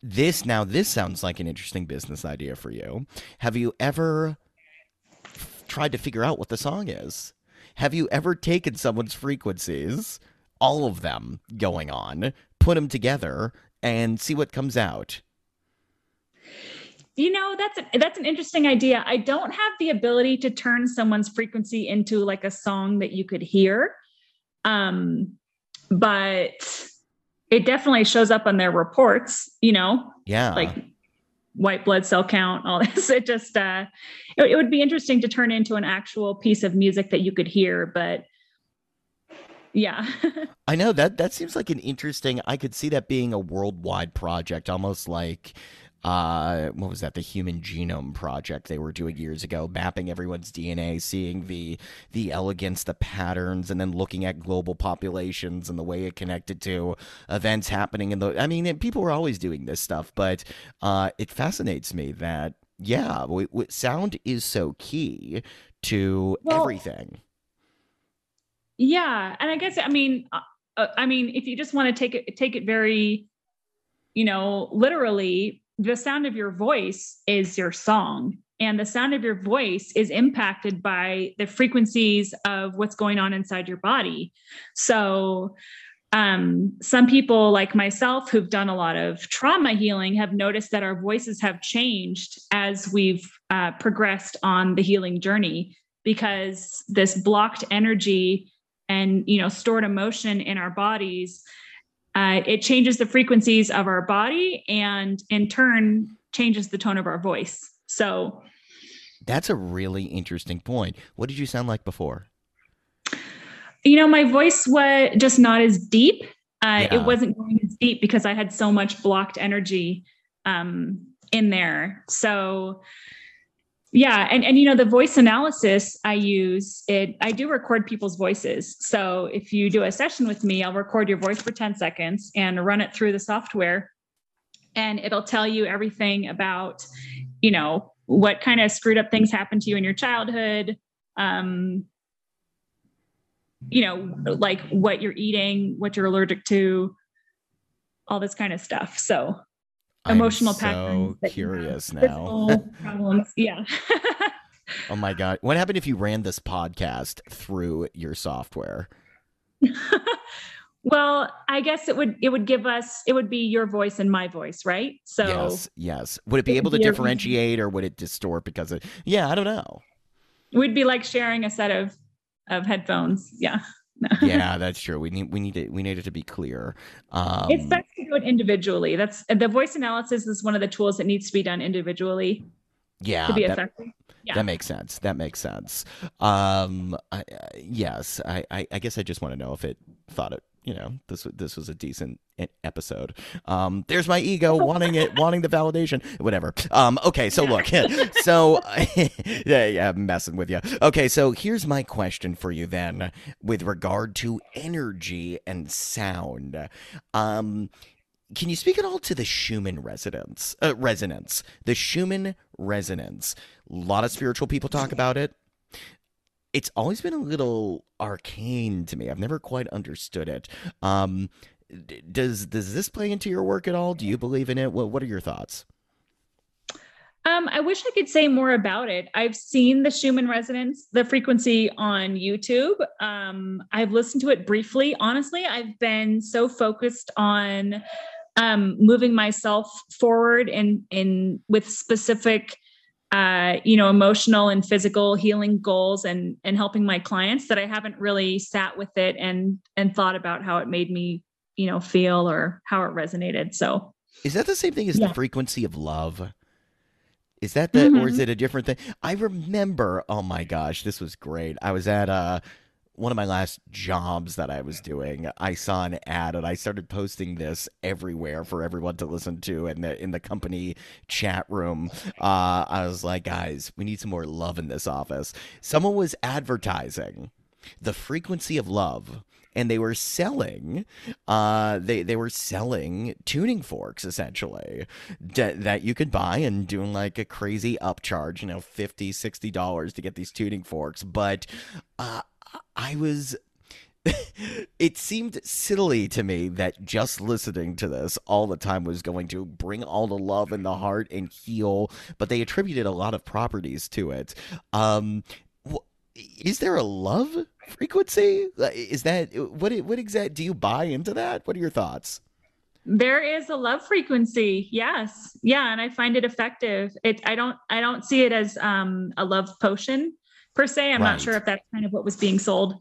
This, now this sounds like an interesting business idea for you. Have you ever tried to figure out what the song is? Have you ever taken someone's frequencies, all of them going on, put them together and see what comes out? You know, that's a, that's an interesting idea. I don't have the ability to turn someone's frequency into like a song that you could hear. Um, but it definitely shows up on their reports, you know? Yeah. Like white blood cell count, all this. It just, uh, it, it would be interesting to turn into an actual piece of music that you could hear, but yeah. I know that, that seems like an interesting, I could see that being a worldwide project, almost like, uh, what was that? The Human Genome Project they were doing years ago, mapping everyone's D N A, seeing the, the elegance, the patterns, and then looking at global populations and the way it connected to events happening in the, I mean, people were always doing this stuff, but, uh, it fascinates me that, yeah, w- w- sound is so key to well, everything. Yeah. And I guess, I mean, uh, I mean, if you just want to take it, take it very, you know, literally, the sound of your voice is your song, and the sound of your voice is impacted by the frequencies of what's going on inside your body. So, um, some people like myself who've done a lot of trauma healing have noticed that our voices have changed as we've uh, progressed on the healing journey, because this blocked energy and, you know, stored emotion in our bodies, Uh, it changes the frequencies of our body and in turn changes the tone of our voice. So that's a really interesting point. What did you sound like before? You know, my voice was just not as deep. Uh, yeah. It wasn't going as deep because I had so much blocked energy um, in there. So yeah. And, and, you know, the voice analysis I use it, I do record people's voices. So if you do a session with me, I'll record your voice for ten seconds and run it through the software, and it'll tell you everything about, you know, what kind of screwed up things happened to you in your childhood. Um, you know, like what you're eating, what you're allergic to, all this kind of stuff. So emotional I'm patterns. So curious now. Problems. Yeah. Oh my God. What happened if you ran this podcast through your software? Well, I guess it would, it would give us, it would be your voice and my voice, right? So yes, yes. Would it be it able to be differentiate, or would it distort because of, yeah, I don't know. It would be like sharing a set of, of headphones. Yeah. Yeah, that's true. We need we need it. We need it to be clear. Um, it's best to do it individually. That's the voice analysis is one of the tools that needs to be done individually. Yeah, to be effective. That, yeah. that makes sense. That makes sense. Um, I, uh, yes, I, I, I guess I just want to know if it thought it. You know, this this was a decent episode. Um, there's my ego wanting it, wanting the validation, whatever. Um, okay, so look, so yeah, yeah, I'm messing with you. Okay, so here's my question for you then, with regard to energy and sound. Um, can you speak at all to the Schumann resonance? Uh, resonance, the Schumann resonance. A lot of spiritual people talk about it. It's always been a little arcane to me. I've never quite understood it. Um, does does this play into your work at all? Do you believe in it? Well, what are your thoughts? Um, I wish I could say more about it. I've seen the Schumann resonance, the frequency on YouTube. Um, I've listened to it briefly. Honestly, I've been so focused on um, moving myself forward in in with specific Uh, you know, emotional and physical healing goals and, and helping my clients that I haven't really sat with it and, and thought about how it made me, you know, feel or how it resonated. So is that the same thing as yeah. the frequency of love? Is that the, mm-hmm. or is it a different thing? I remember, oh my gosh, this was great. I was at uh one of my last jobs that I was doing, I saw an ad and I started posting this everywhere for everyone to listen to. And in, in the company chat room, uh, I was like, guys, we need some more love in this office. Someone was advertising the frequency of love, and they were selling, uh, they, they were selling tuning forks essentially d- that you could buy and doing like a crazy upcharge, you know, fifty, sixty dollars to get these tuning forks. But, uh, I was, it seemed silly to me that just listening to this all the time was going to bring all the love in the heart and heal, but they attributed a lot of properties to it. Um, is there a love frequency? Is that, what, what exact, do you buy into that? What are your thoughts? There is a love frequency. Yes. Yeah. And I find it effective. It, I don't, I don't see it as um, a love potion per se. I'm right. not sure if that's kind of what was being sold.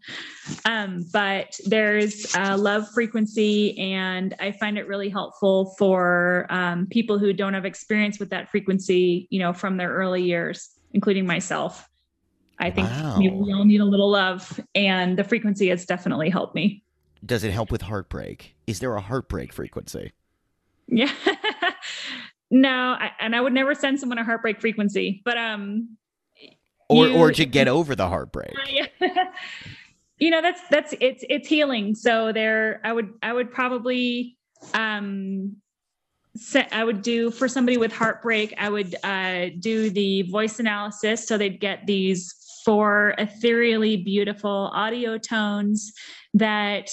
Um, but there's uh, love frequency, and I find it really helpful for um, people who don't have experience with that frequency, you know, from their early years, including myself. I think wow. we, we all need a little love, and the frequency has definitely helped me. Does it help with heartbreak? Is there a heartbreak frequency? Yeah. No, I, and I would never send someone a heartbreak frequency, but um, or you, or to get over the heartbreak. Yeah. You know, that's that's it's it's healing. So there, I would I would probably um, set, I would do for somebody with heartbreak. I would uh, do the voice analysis, so they'd get these four ethereally beautiful audio tones that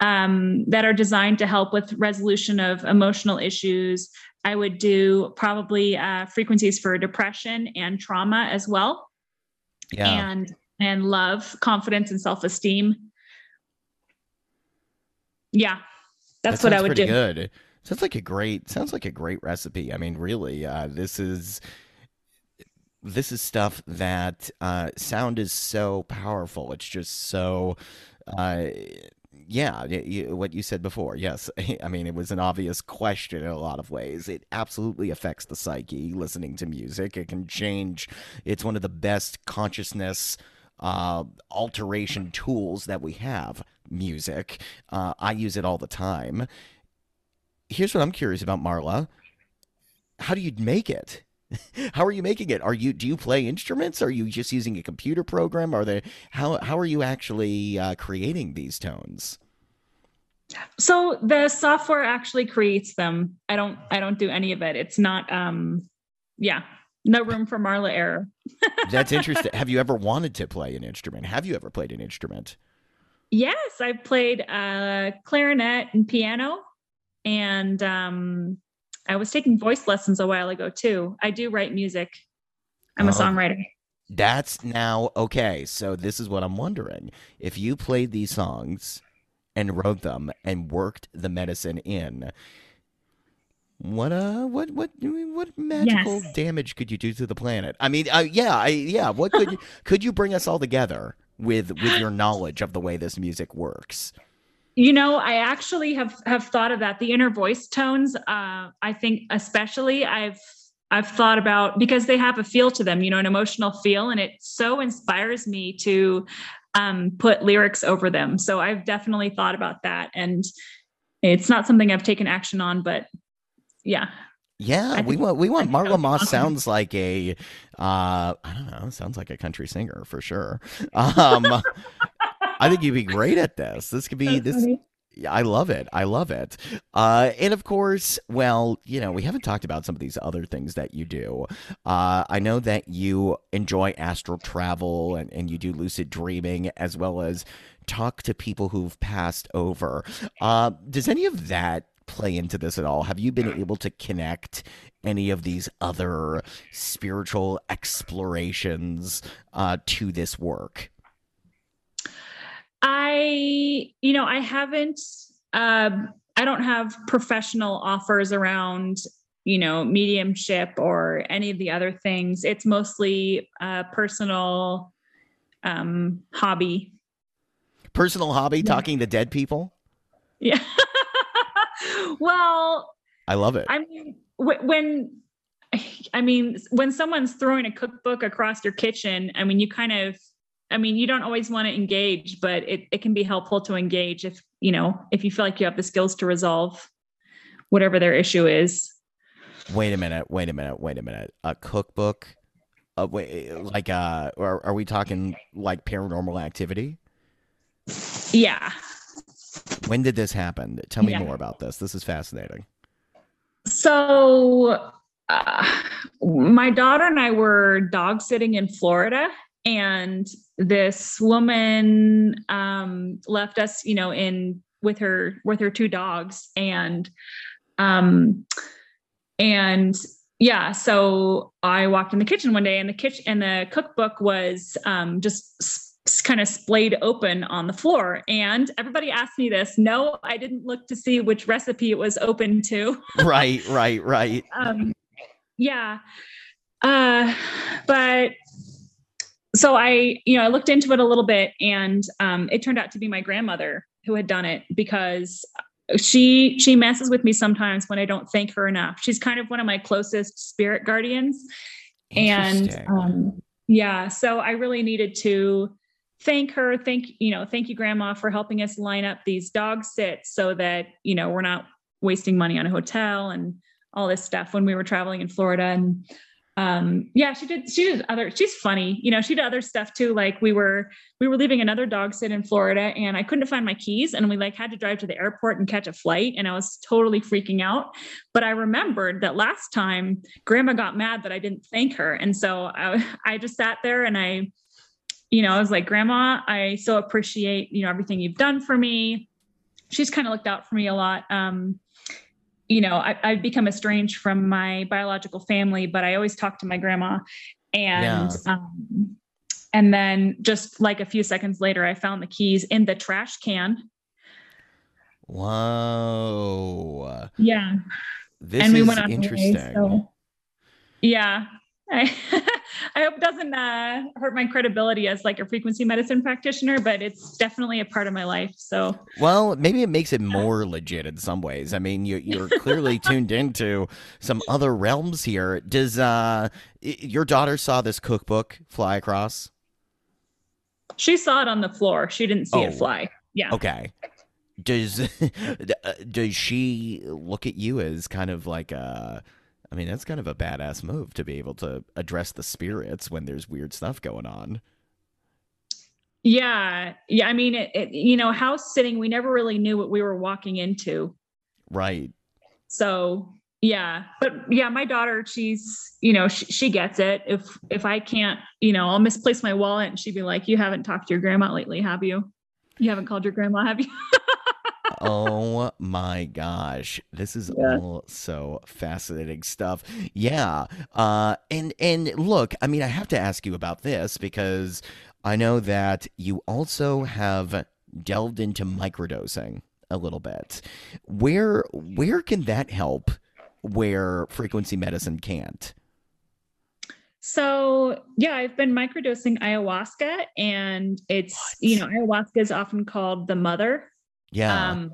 um, that are designed to help with resolution of emotional issues. I would do probably uh, frequencies for depression and trauma as well. Yeah. And, and love, confidence, and self-esteem. Yeah. That's that what I would do. Good. Sounds like a great, sounds like a great recipe. I mean, really, uh, this is, this is stuff that uh, sound is so powerful. It's just so, uh, yeah, you, what you said before. Yes. I mean, it was an obvious question in a lot of ways. It absolutely affects the psyche, listening to music. It can change. It's one of the best consciousness uh, alteration tools that we have, music. Uh, I use it all the time. Here's what I'm curious about, Marla. How do you make it? How are you making it? Are you, do you play instruments? Are you just using a computer program? Are they, how, how are you actually uh, creating these tones? So the software actually creates them. I don't, I don't do any of it. It's not, um, yeah, no room for Marla error. That's interesting. Have you ever wanted to play an instrument? Have you ever played an instrument? Yes. I've played uh clarinet and piano, and, um, I was taking voice lessons a while ago too. I do write music. I'm a um, songwriter. That's now okay. So this is what I'm wondering. If you played these songs and wrote them and worked the medicine in, what uh what what what magical yes. damage could you do to the planet? I mean, uh, yeah, I, yeah, what could you, could you bring us all together with with your knowledge of the way this music works? You know, I actually have, have thought of that. The inner voice tones, uh, I think especially I've, I've thought about, because they have a feel to them, you know, an emotional feel, and it so inspires me to um, put lyrics over them. So I've definitely thought about that, and it's not something I've taken action on, but yeah. Yeah, we want we want Marla Moss sounds like a, uh, I don't know, sounds like a country singer for sure. Um I think you'd be great at this. This could be this. I love it. I love it. Uh, and of course, well, you know, we haven't talked about some of these other things that you do. Uh, I know that you enjoy astral travel, and, and you do lucid dreaming, as well as talk to people who've passed over. Uh, does any of that play into this at all? Have you been able to connect any of these other spiritual explorations uh, to this work? I, you know, I haven't, uh, I don't have professional offers around, you know, mediumship or any of the other things. It's mostly a personal, um, hobby. Personal hobby, yeah. Talking to dead people? Yeah. Well, I love it. I mean, w- when, I mean, when someone's throwing a cookbook across your kitchen, I mean, you kind of, I mean, you don't always want to engage, but it, it can be helpful to engage if, you know, if you feel like you have the skills to resolve whatever their issue is. Wait a minute. Wait a minute. Wait a minute. A cookbook? A, wait, like, uh, are, are we talking like Paranormal Activity? Yeah. When did this happen? Tell me yeah. more about this. This is fascinating. So uh, my daughter and I were dog sitting in Florida, and this woman um, left us, you know, in with her with her two dogs, and um, and yeah. So I walked in the kitchen one day, and the kitchen and the cookbook was um, just s- kind of splayed open on the floor. And everybody asked me this. No, I didn't look to see which recipe it was open to. Right, right, right. Um, yeah, uh, but. so I, you know, I looked into it a little bit, and um, it turned out to be my grandmother who had done it, because she, she messes with me sometimes when I don't thank her enough. She's kind of one of my closest spirit guardians. And um, yeah, so I really needed to thank her. Thank, you know, thank you, Grandma, for helping us line up these dog sits so that, you know, we're not wasting money on a hotel and all this stuff when we were traveling in Florida. And um, yeah, she did, she did other, she's funny. You know, she did other stuff too. Like we were, we were leaving another dog sit in Florida, and I couldn't find my keys, and we like had to drive to the airport and catch a flight. And I was totally freaking out, but I remembered that last time Grandma got mad that I didn't thank her. And so I, I just sat there and I, you know, I was like, Grandma, I so appreciate, you know, everything you've done for me. She's kind of looked out for me a lot. Um, you know, I, I've become estranged from my biological family, but I always talk to my grandma. And, yeah. um, and then just like a few seconds later, I found the keys in the trash can. Whoa. Yeah. This and we is went on interesting. Day, so, yeah. I, I hope it doesn't uh, hurt my credibility as like a frequency medicine practitioner, but it's definitely a part of my life. So, well, maybe it makes it more legit in some ways. I mean, you, you're clearly tuned into some other realms here. Does uh, your daughter saw this cookbook fly across? She saw it on the floor. She didn't see oh, it fly. Yeah. Okay. Does does she look at you as kind of like a? I mean, that's kind of a badass move to be able to address the spirits when there's weird stuff going on. Yeah. Yeah. I mean, it, it, you know, house sitting, we never really knew what we were walking into. Right. So, yeah. But yeah, my daughter, she's, you know, she, she gets it. If, if I can't, you know, I'll misplace my wallet and she'd be like, you haven't talked to your grandma lately, have you? You haven't called your grandma, have you? Oh my gosh. This is yeah. all so fascinating stuff. Yeah. Uh, and, and look, I mean, I have to ask you about this because I know that you also have delved into microdosing a little bit. Where, where can that help where frequency medicine can't? So yeah, I've been microdosing ayahuasca, and it's, what? you know, ayahuasca is often called the mother. Yeah. Um,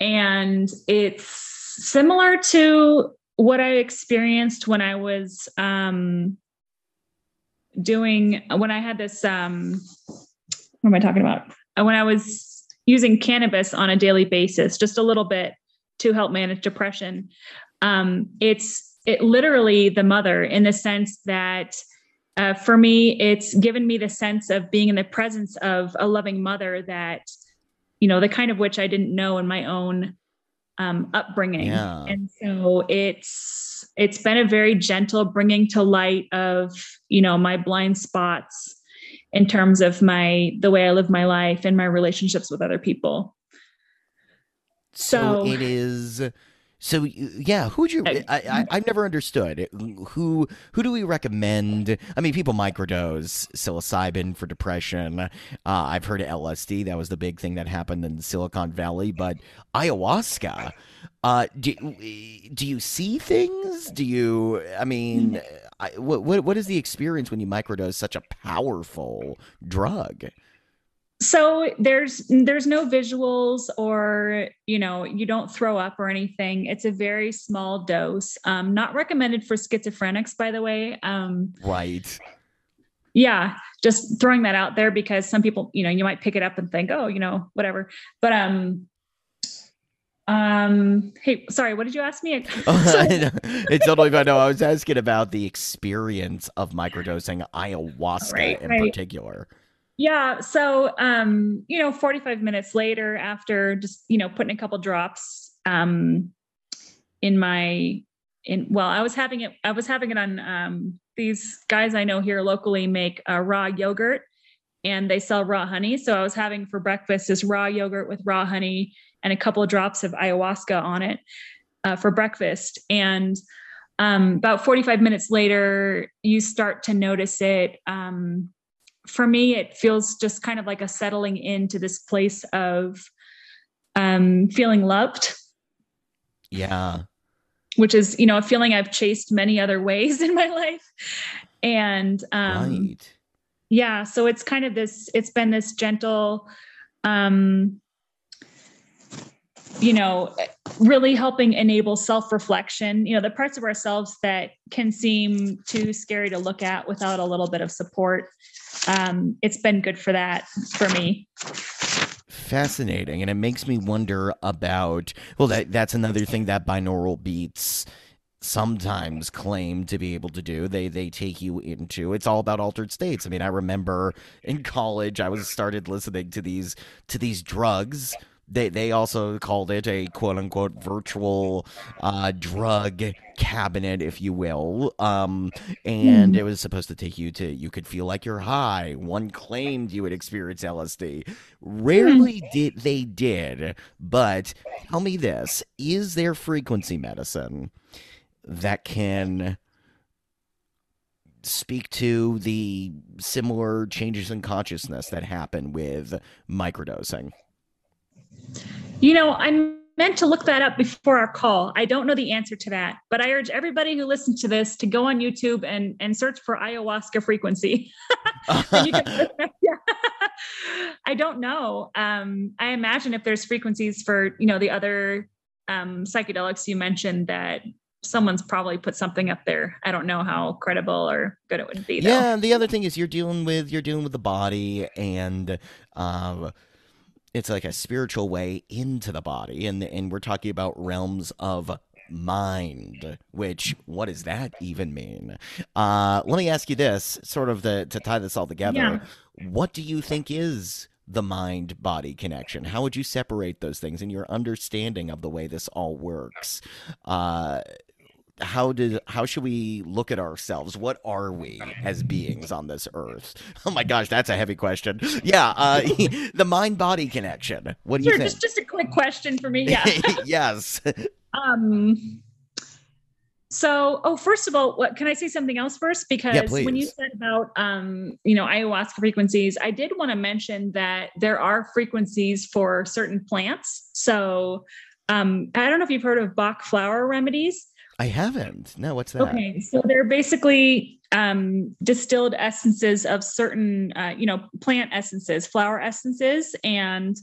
and it's similar to what I experienced when I was, um, doing, when I had this, um, what am I talking about? When I was using cannabis on a daily basis, just a little bit to help manage depression. Um, it's, it literally the mother in the sense that, uh, for me, it's given me the sense of being in the presence of a loving mother that, you know, the kind of which I didn't know in my own, um, upbringing. Yeah. And so it's, it's been a very gentle bringing to light of, you know, my blind spots in terms of my, the way I live my life and my relationships with other people. So, so it is, so yeah, who'd you, I, I, I've never understood who, who do we recommend? I mean, people microdose psilocybin for depression. Uh, I've heard of L S D. That was the big thing that happened in Silicon Valley, but ayahuasca, uh, do, do you see things? Do you, I mean, I, what, what, what is the experience when you microdose such a powerful drug? So there's, there's no visuals or, you know, you don't throw up or anything. It's a very small dose. Um, not recommended for schizophrenics, by the way. Um, right. Yeah. Just throwing that out there because some people, you know, you might pick it up and think, oh, you know, whatever. But, um, um, hey, sorry, what did you ask me? It's totally fine. No, I was asking about the experience of microdosing ayahuasca right, in right. particular. Yeah. So, um, you know, forty-five minutes later after just, you know, putting a couple drops, um, in my, in, well, I was having it, I was having it on, um, these guys I know here locally make a uh, raw yogurt and they sell raw honey. So I was having for breakfast, this raw yogurt with raw honey and a couple of drops of ayahuasca on it, uh, for breakfast. And, um, about forty-five minutes later, you start to notice it, um, for me, it feels just kind of like a settling into this place of, um, feeling loved. Yeah. Which is, you know, a feeling I've chased many other ways in my life. And, um, right. yeah, so it's kind of this, it's been this gentle, um, you know, really helping enable self-reflection, you know, the parts of ourselves that can seem too scary to look at without a little bit of support. Um, it's been good for that for me. Fascinating. And it makes me wonder about, well, that, that's another thing that binaural beats sometimes claim to be able to do. They they take you into, it's all about altered states. I mean, I remember in college, I was started listening to these to these drugs. They they also called it a quote unquote virtual uh, drug cabinet, if you will. Um, and it was supposed to take you to, you could feel like you're high. One claimed you would experience L S D. Rarely did they did. But tell me this, is there frequency medicine that can speak to the similar changes in consciousness that happen with microdosing? You know, I meant to look that up before our call. I don't know the answer to that, but I urge everybody who listens to this to go on YouTube and, and search for ayahuasca frequency. And you can, yeah. I don't know. Um, I imagine if there's frequencies for, you know, the other um, psychedelics you mentioned, that someone's probably put something up there. I don't know how credible or good it would be, though. Yeah. And the other thing is you're dealing with, you're dealing with the body, and, um, it's like a spiritual way into the body, and and we're talking about realms of mind, which, what does that even mean? Uh, let me ask you this, sort of the, to tie this all together. Yeah. What do you think is the mind-body connection? How would you separate those things in your understanding of the way this all works? Uh, how did how should we look at ourselves? What are we as beings on this earth? Oh my gosh, that's a heavy question. Yeah, uh the mind body connection, what do sure, you think? Just, just a quick question for me. Yeah. Yes. um so oh first of all, what can I say something else first, because yeah, when you said about um you know ayahuasca frequencies, I did want to mention that there are frequencies for certain plants. So um I don't know if you've heard of Bach flower remedies. I haven't. No, what's that? Okay, so they're basically um, distilled essences of certain, uh, you know, plant essences, flower essences, and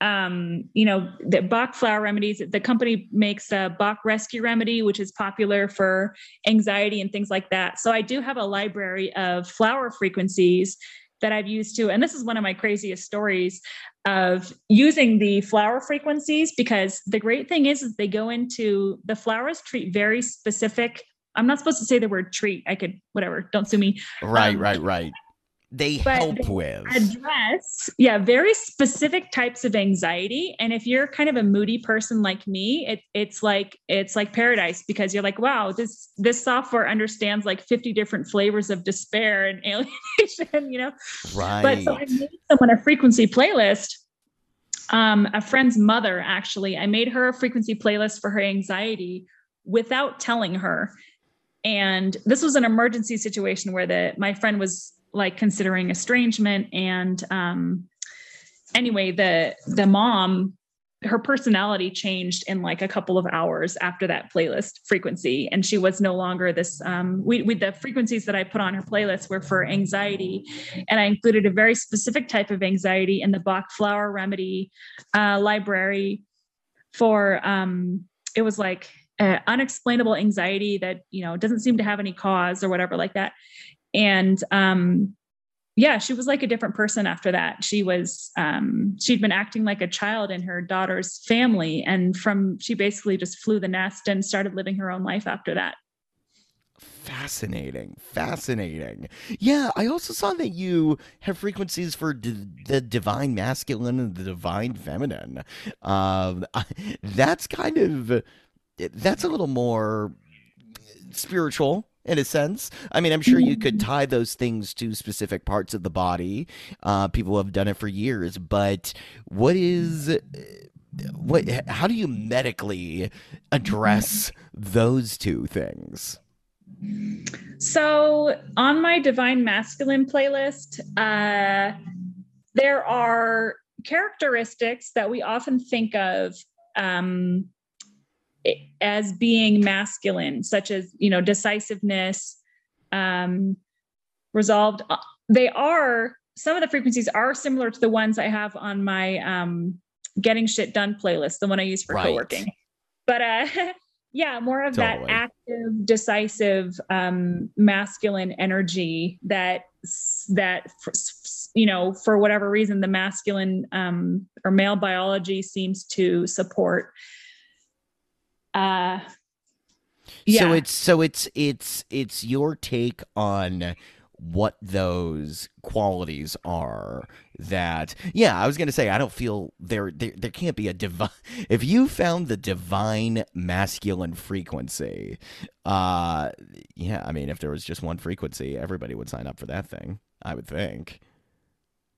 um, you know, the Bach flower remedies. The company makes a Bach rescue remedy, which is popular for anxiety and things like that. So I do have a library of flower frequencies that I've used to, and this is one of my craziest stories of using the flower frequencies, because the great thing is, is they go into, the flowers treat very specific, I'm not supposed to say the word treat, I could, whatever, don't sue me. Right, um, right, right. They help they with. Address, yeah, very specific types of anxiety. And if you're kind of a moody person like me, it, it's like, it's like paradise, because you're like, wow, this, this software understands like fifty different flavors of despair and alienation, you know? Right. But so I made someone a frequency playlist, um, a friend's mother, actually, I made her a frequency playlist for her anxiety without telling her. And this was an emergency situation where the, my friend was like considering estrangement. And, um, anyway, the, the mom, her personality changed in like a couple of hours after that playlist frequency. And she was no longer this, um, we, we, the frequencies that I put on her playlist were for anxiety. And I included a very specific type of anxiety in the Bach flower remedy, uh, library for, um, it was like uh, unexplainable anxiety that, you know, doesn't seem to have any cause or whatever like that. And, um, yeah, she was like a different person after that. She was, um, she'd been acting like a child in her daughter's family. And from, she basically just flew the nest and started living her own life after that. Fascinating. Fascinating. Yeah. I also saw that you have frequencies for d- the divine masculine and the divine feminine. Um, I, that's kind of, that's a little more spiritual, in a sense. I mean, I'm sure you could tie those things to specific parts of the body. Uh, people have done it for years, but what is, what, how do you medically address those two things? So on my Divine Masculine playlist, uh, there are characteristics that we often think of, um, as being masculine, such as, you know, decisiveness, um, resolved they are, some of the frequencies are similar to the ones I have on my um, Getting Shit Done playlist, the one I use for right. co-working. But uh, yeah, more of totally. that active, decisive, um, masculine energy that, that, you know, for whatever reason, the masculine um, or male biology seems to support. Uh, yeah. So it's, so it's, it's, it's your take on what those qualities are that, yeah, I was going to say, I don't feel there, there, there can't be a divine, if you found the divine masculine frequency, uh, yeah, I mean, if there was just one frequency, everybody would sign up for that thing, I would think.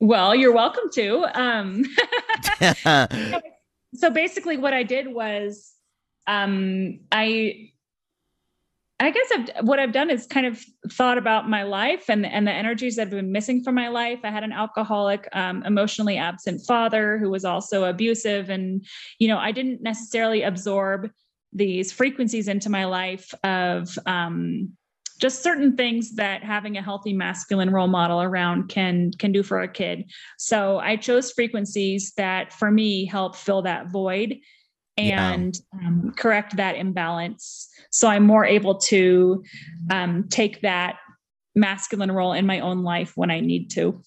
Well, you're welcome to. Um, so basically what I did was, um, I, I guess I've, what I've done is kind of thought about my life and, and the energies that have been missing from my life. I had an alcoholic, um, emotionally absent father who was also abusive. And, you know, I didn't necessarily absorb these frequencies into my life of um, just certain things that having a healthy masculine role model around can, can do for a kid. So I chose frequencies that for me help fill that void and yeah. um, correct that imbalance. So I'm more able to um, take that masculine role in my own life when I need to.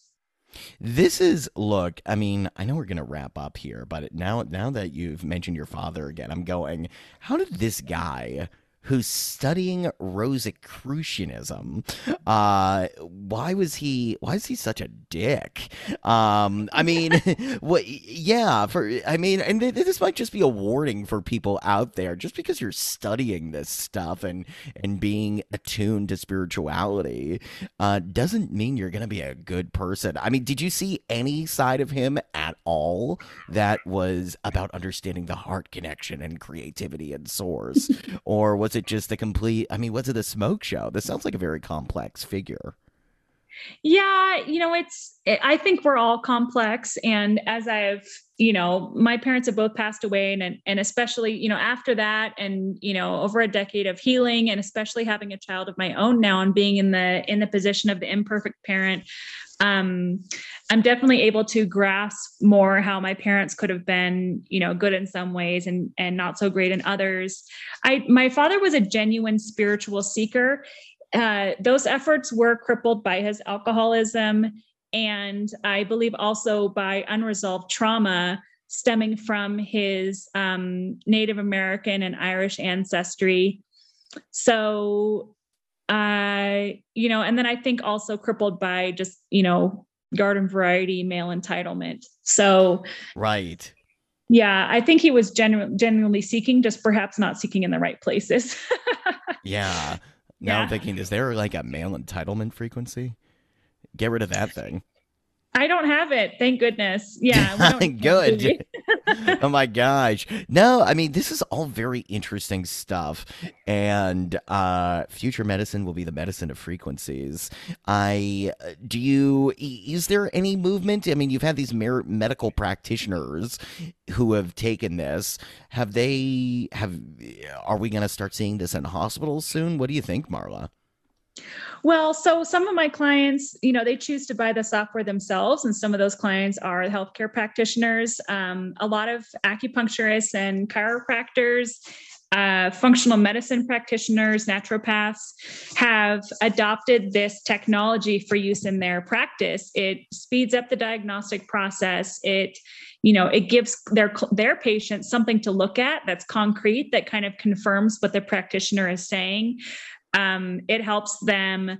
This is, look, I mean, I know we're going to wrap up here, but now, now that you've mentioned your father again, I'm going, how did this guy who's studying Rosicrucianism, uh, why was he, why is he such a dick? Um, I mean, what, yeah, for, I mean, and th this might just be a warning for people out there, just because you're studying this stuff and, and being attuned to spirituality, uh, doesn't mean you're going to be a good person. I mean, did you see any side of him at all that was about understanding the heart connection and creativity and source, or was it just a complete, I mean, was it a smoke show? This sounds like a very complex figure. Yeah. You know, it's, it, I think we're all complex. And as I've, you know, my parents have both passed away, and, and especially, you know, after that and, you know, over a decade of healing, and especially having a child of my own now and being in the, in the position of the imperfect parent, um, I'm definitely able to grasp more how my parents could have been, you know, good in some ways and, and not so great in others. I, my father was a genuine spiritual seeker. Uh, those efforts were crippled by his alcoholism, and I believe also by unresolved trauma stemming from his um, Native American and Irish ancestry. So, uh, you know, and then I think also crippled by just, you know, garden variety male entitlement. So, right. Yeah, I think he was genu- genuinely seeking, just perhaps not seeking in the right places. Yeah. Now yeah. I'm thinking, is there like a male entitlement frequency? Get rid of that thing. I don't have it. Thank goodness. Yeah. We don't Good. Oh my gosh. No, I mean, this is all very interesting stuff, and uh, future medicine will be the medicine of frequencies. I, do you, is there any movement? I mean, you've had these mer medical practitioners who have taken this. Have they, have, are we going to start seeing this in hospitals soon? What do you think, Marla? Well, so some of my clients, you know, they choose to buy the software themselves. And some of those clients are healthcare practitioners, um, a lot of acupuncturists and chiropractors, uh, functional medicine practitioners, naturopaths have adopted this technology for use in their practice. It speeds up the diagnostic process. It, you know, it gives their, their patients something to look at that's concrete, that kind of confirms what the practitioner is saying. Um, it helps them,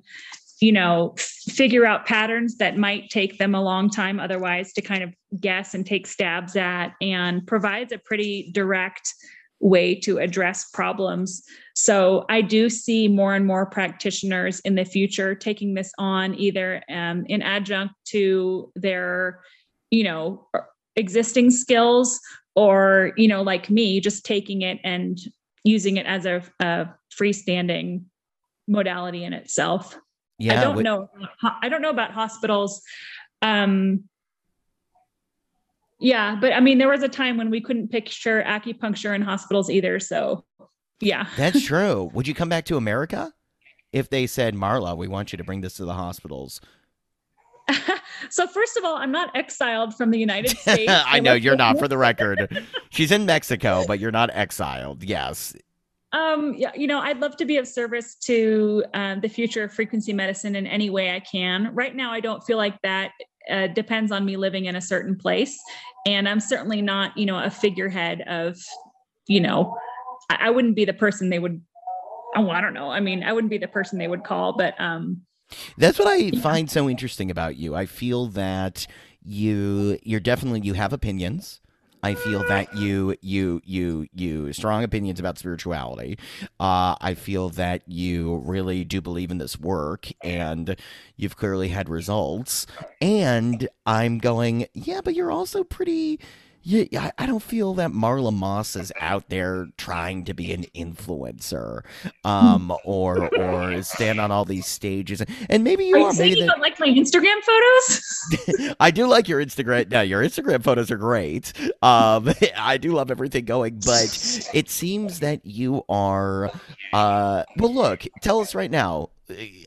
you know, figure out patterns that might take them a long time otherwise to kind of guess and take stabs at, and provides a pretty direct way to address problems. So I do see more and more practitioners in the future taking this on, either um, in adjunct to their, you know, existing skills, or, you know, like me, just taking it and using it as a, a freestanding modality in itself. Yeah, I don't know. I don't know about hospitals. Um, yeah, but I mean, there was a time when we couldn't picture acupuncture in hospitals either. So yeah, that's true. Would you come back to America if they said, Marla, we want you to bring this to the hospitals? So first of all, I'm not exiled from the United States. I, I know you're not, for the record. She's in Mexico, but you're not exiled. Yes. Um, yeah, you know, I'd love to be of service to uh, the future of frequency medicine in any way I can. Right now, I don't feel like that uh, depends on me living in a certain place. And I'm certainly not, you know, a figurehead of, you know, I, I wouldn't be the person they would, oh, I don't know. I mean, I wouldn't be the person they would call, but um, that's what I find so interesting about you. I feel that you, you're definitely, you have opinions. I feel that you, you, you, you, strong opinions about spirituality. Uh, I feel that you really do believe in this work, and you've clearly had results. And I'm going, yeah, but you're also pretty, you, I don't feel that Marla Moss is out there trying to be an influencer, um, or, or stand on all these stages. And maybe you are. Are you saying you don't like my Instagram photos? I do like your Instagram. No, your Instagram photos are great. Um, I do love everything going, but it seems that you are, uh, well, look, tell us right now,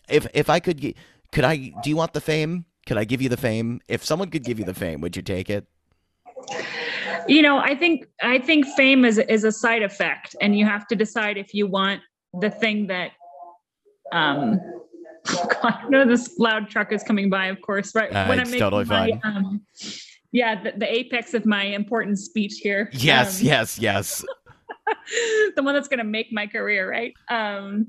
if, if I could, get, could I, do you want the fame? Could I give you the fame? If someone could give you the fame, would you take it? You know, I think I think fame is is a side effect, and you have to decide if you want the thing that. Um, oh God, I know this loud truck is coming by. Of course, right uh, when I'm making totally my, um, yeah, the, the apex of my important speech here. Yes, um, yes, yes. The one that's going to make my career, right? Um,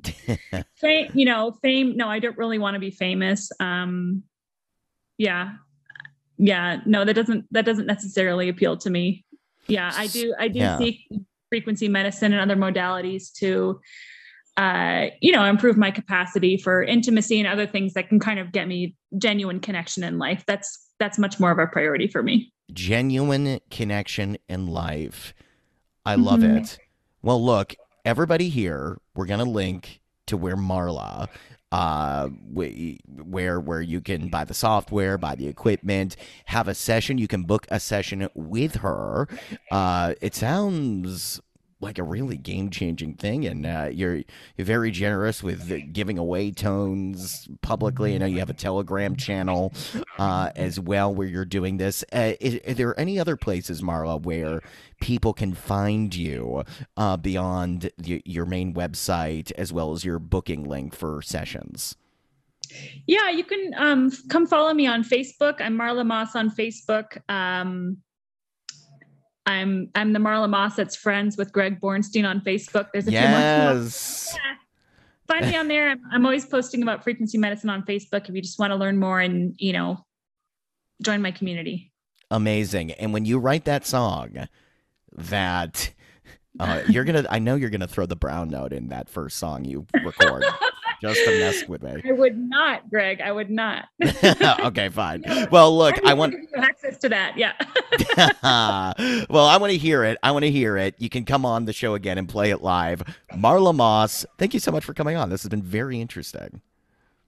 fame, you know, fame. No, I don't really want to be famous. Um, yeah. Yeah, no, that doesn't that doesn't necessarily appeal to me. Yeah, I do. I do yeah. seek frequency medicine and other modalities to, uh, you know, improve my capacity for intimacy and other things that can kind of get me genuine connection in life. That's that's much more of a priority for me. Genuine connection in life. I love mm-hmm. it. Well, look, everybody here, we're going to link to where Marla Uh, where where you can buy the software, buy the equipment, have a session. You can book a session with her. Uh, it sounds like a really game-changing thing, and uh, you're you're very generous with giving away tones publicly. I know you have a Telegram channel uh, as well where you're doing this. Uh, is, are there any other places, Marla, where people can find you uh, beyond the, your main website as well as your booking link for sessions? Yeah, you can um, come follow me on Facebook. I'm Marla Moss on Facebook. Um, I'm I'm the Marla Moss that's friends with Greg Bornstein on Facebook. There's a yes. few more. Yeah. Find me on there. I'm, I'm always posting about frequency medicine on Facebook if you just want to learn more and, you know, join my community. Amazing. And when you write that song, that uh, you're going to, I know you're going to throw the brown note in that first song you record. Just to mess with me. I would not, Greg. I would not. Okay, fine. Well, look, I, I want to give you access to that. Yeah. Well, I want to hear it. I want to hear it. You can come on the show again and play it live. Marla Moss, thank you so much for coming on. This has been very interesting.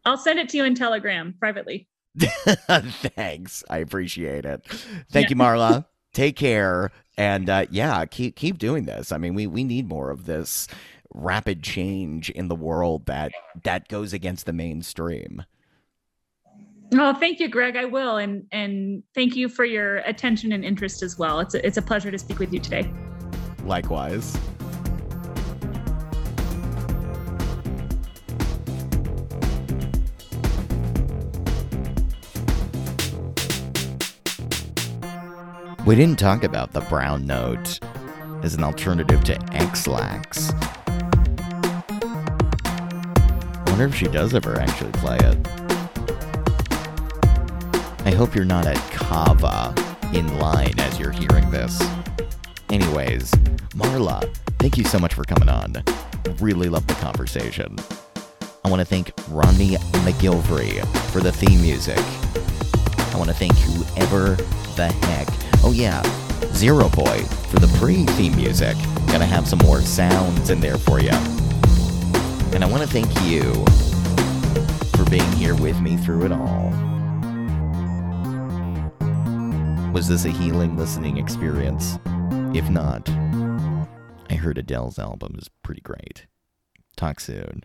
I'll send it to you in Telegram privately. Thanks. I appreciate it. Thank yeah. you, Marla. Take care. And uh, yeah, keep keep doing this. I mean, we we need more of this rapid change in the world that that goes against the mainstream. Oh, thank you, Greg. I will. And and thank you for your attention and interest as well. It's a, it's a pleasure to speak with you today. Likewise. We didn't talk about the brown note as an alternative to X-Lax. I wonder if she does ever actually play it. I hope you're not at Cava in line as you're hearing this. Anyways, Marla, thank you so much for coming on. Really love the conversation. I want to thank Ronnie McGilvery for the theme music. I want to thank whoever the heck. Oh yeah, Zero Boy for the pre-theme music. Gonna have some more sounds in there for you. And I want to thank you for being here with me through it all. Was this a healing listening experience? If not, I heard Adele's album is pretty great. Talk soon.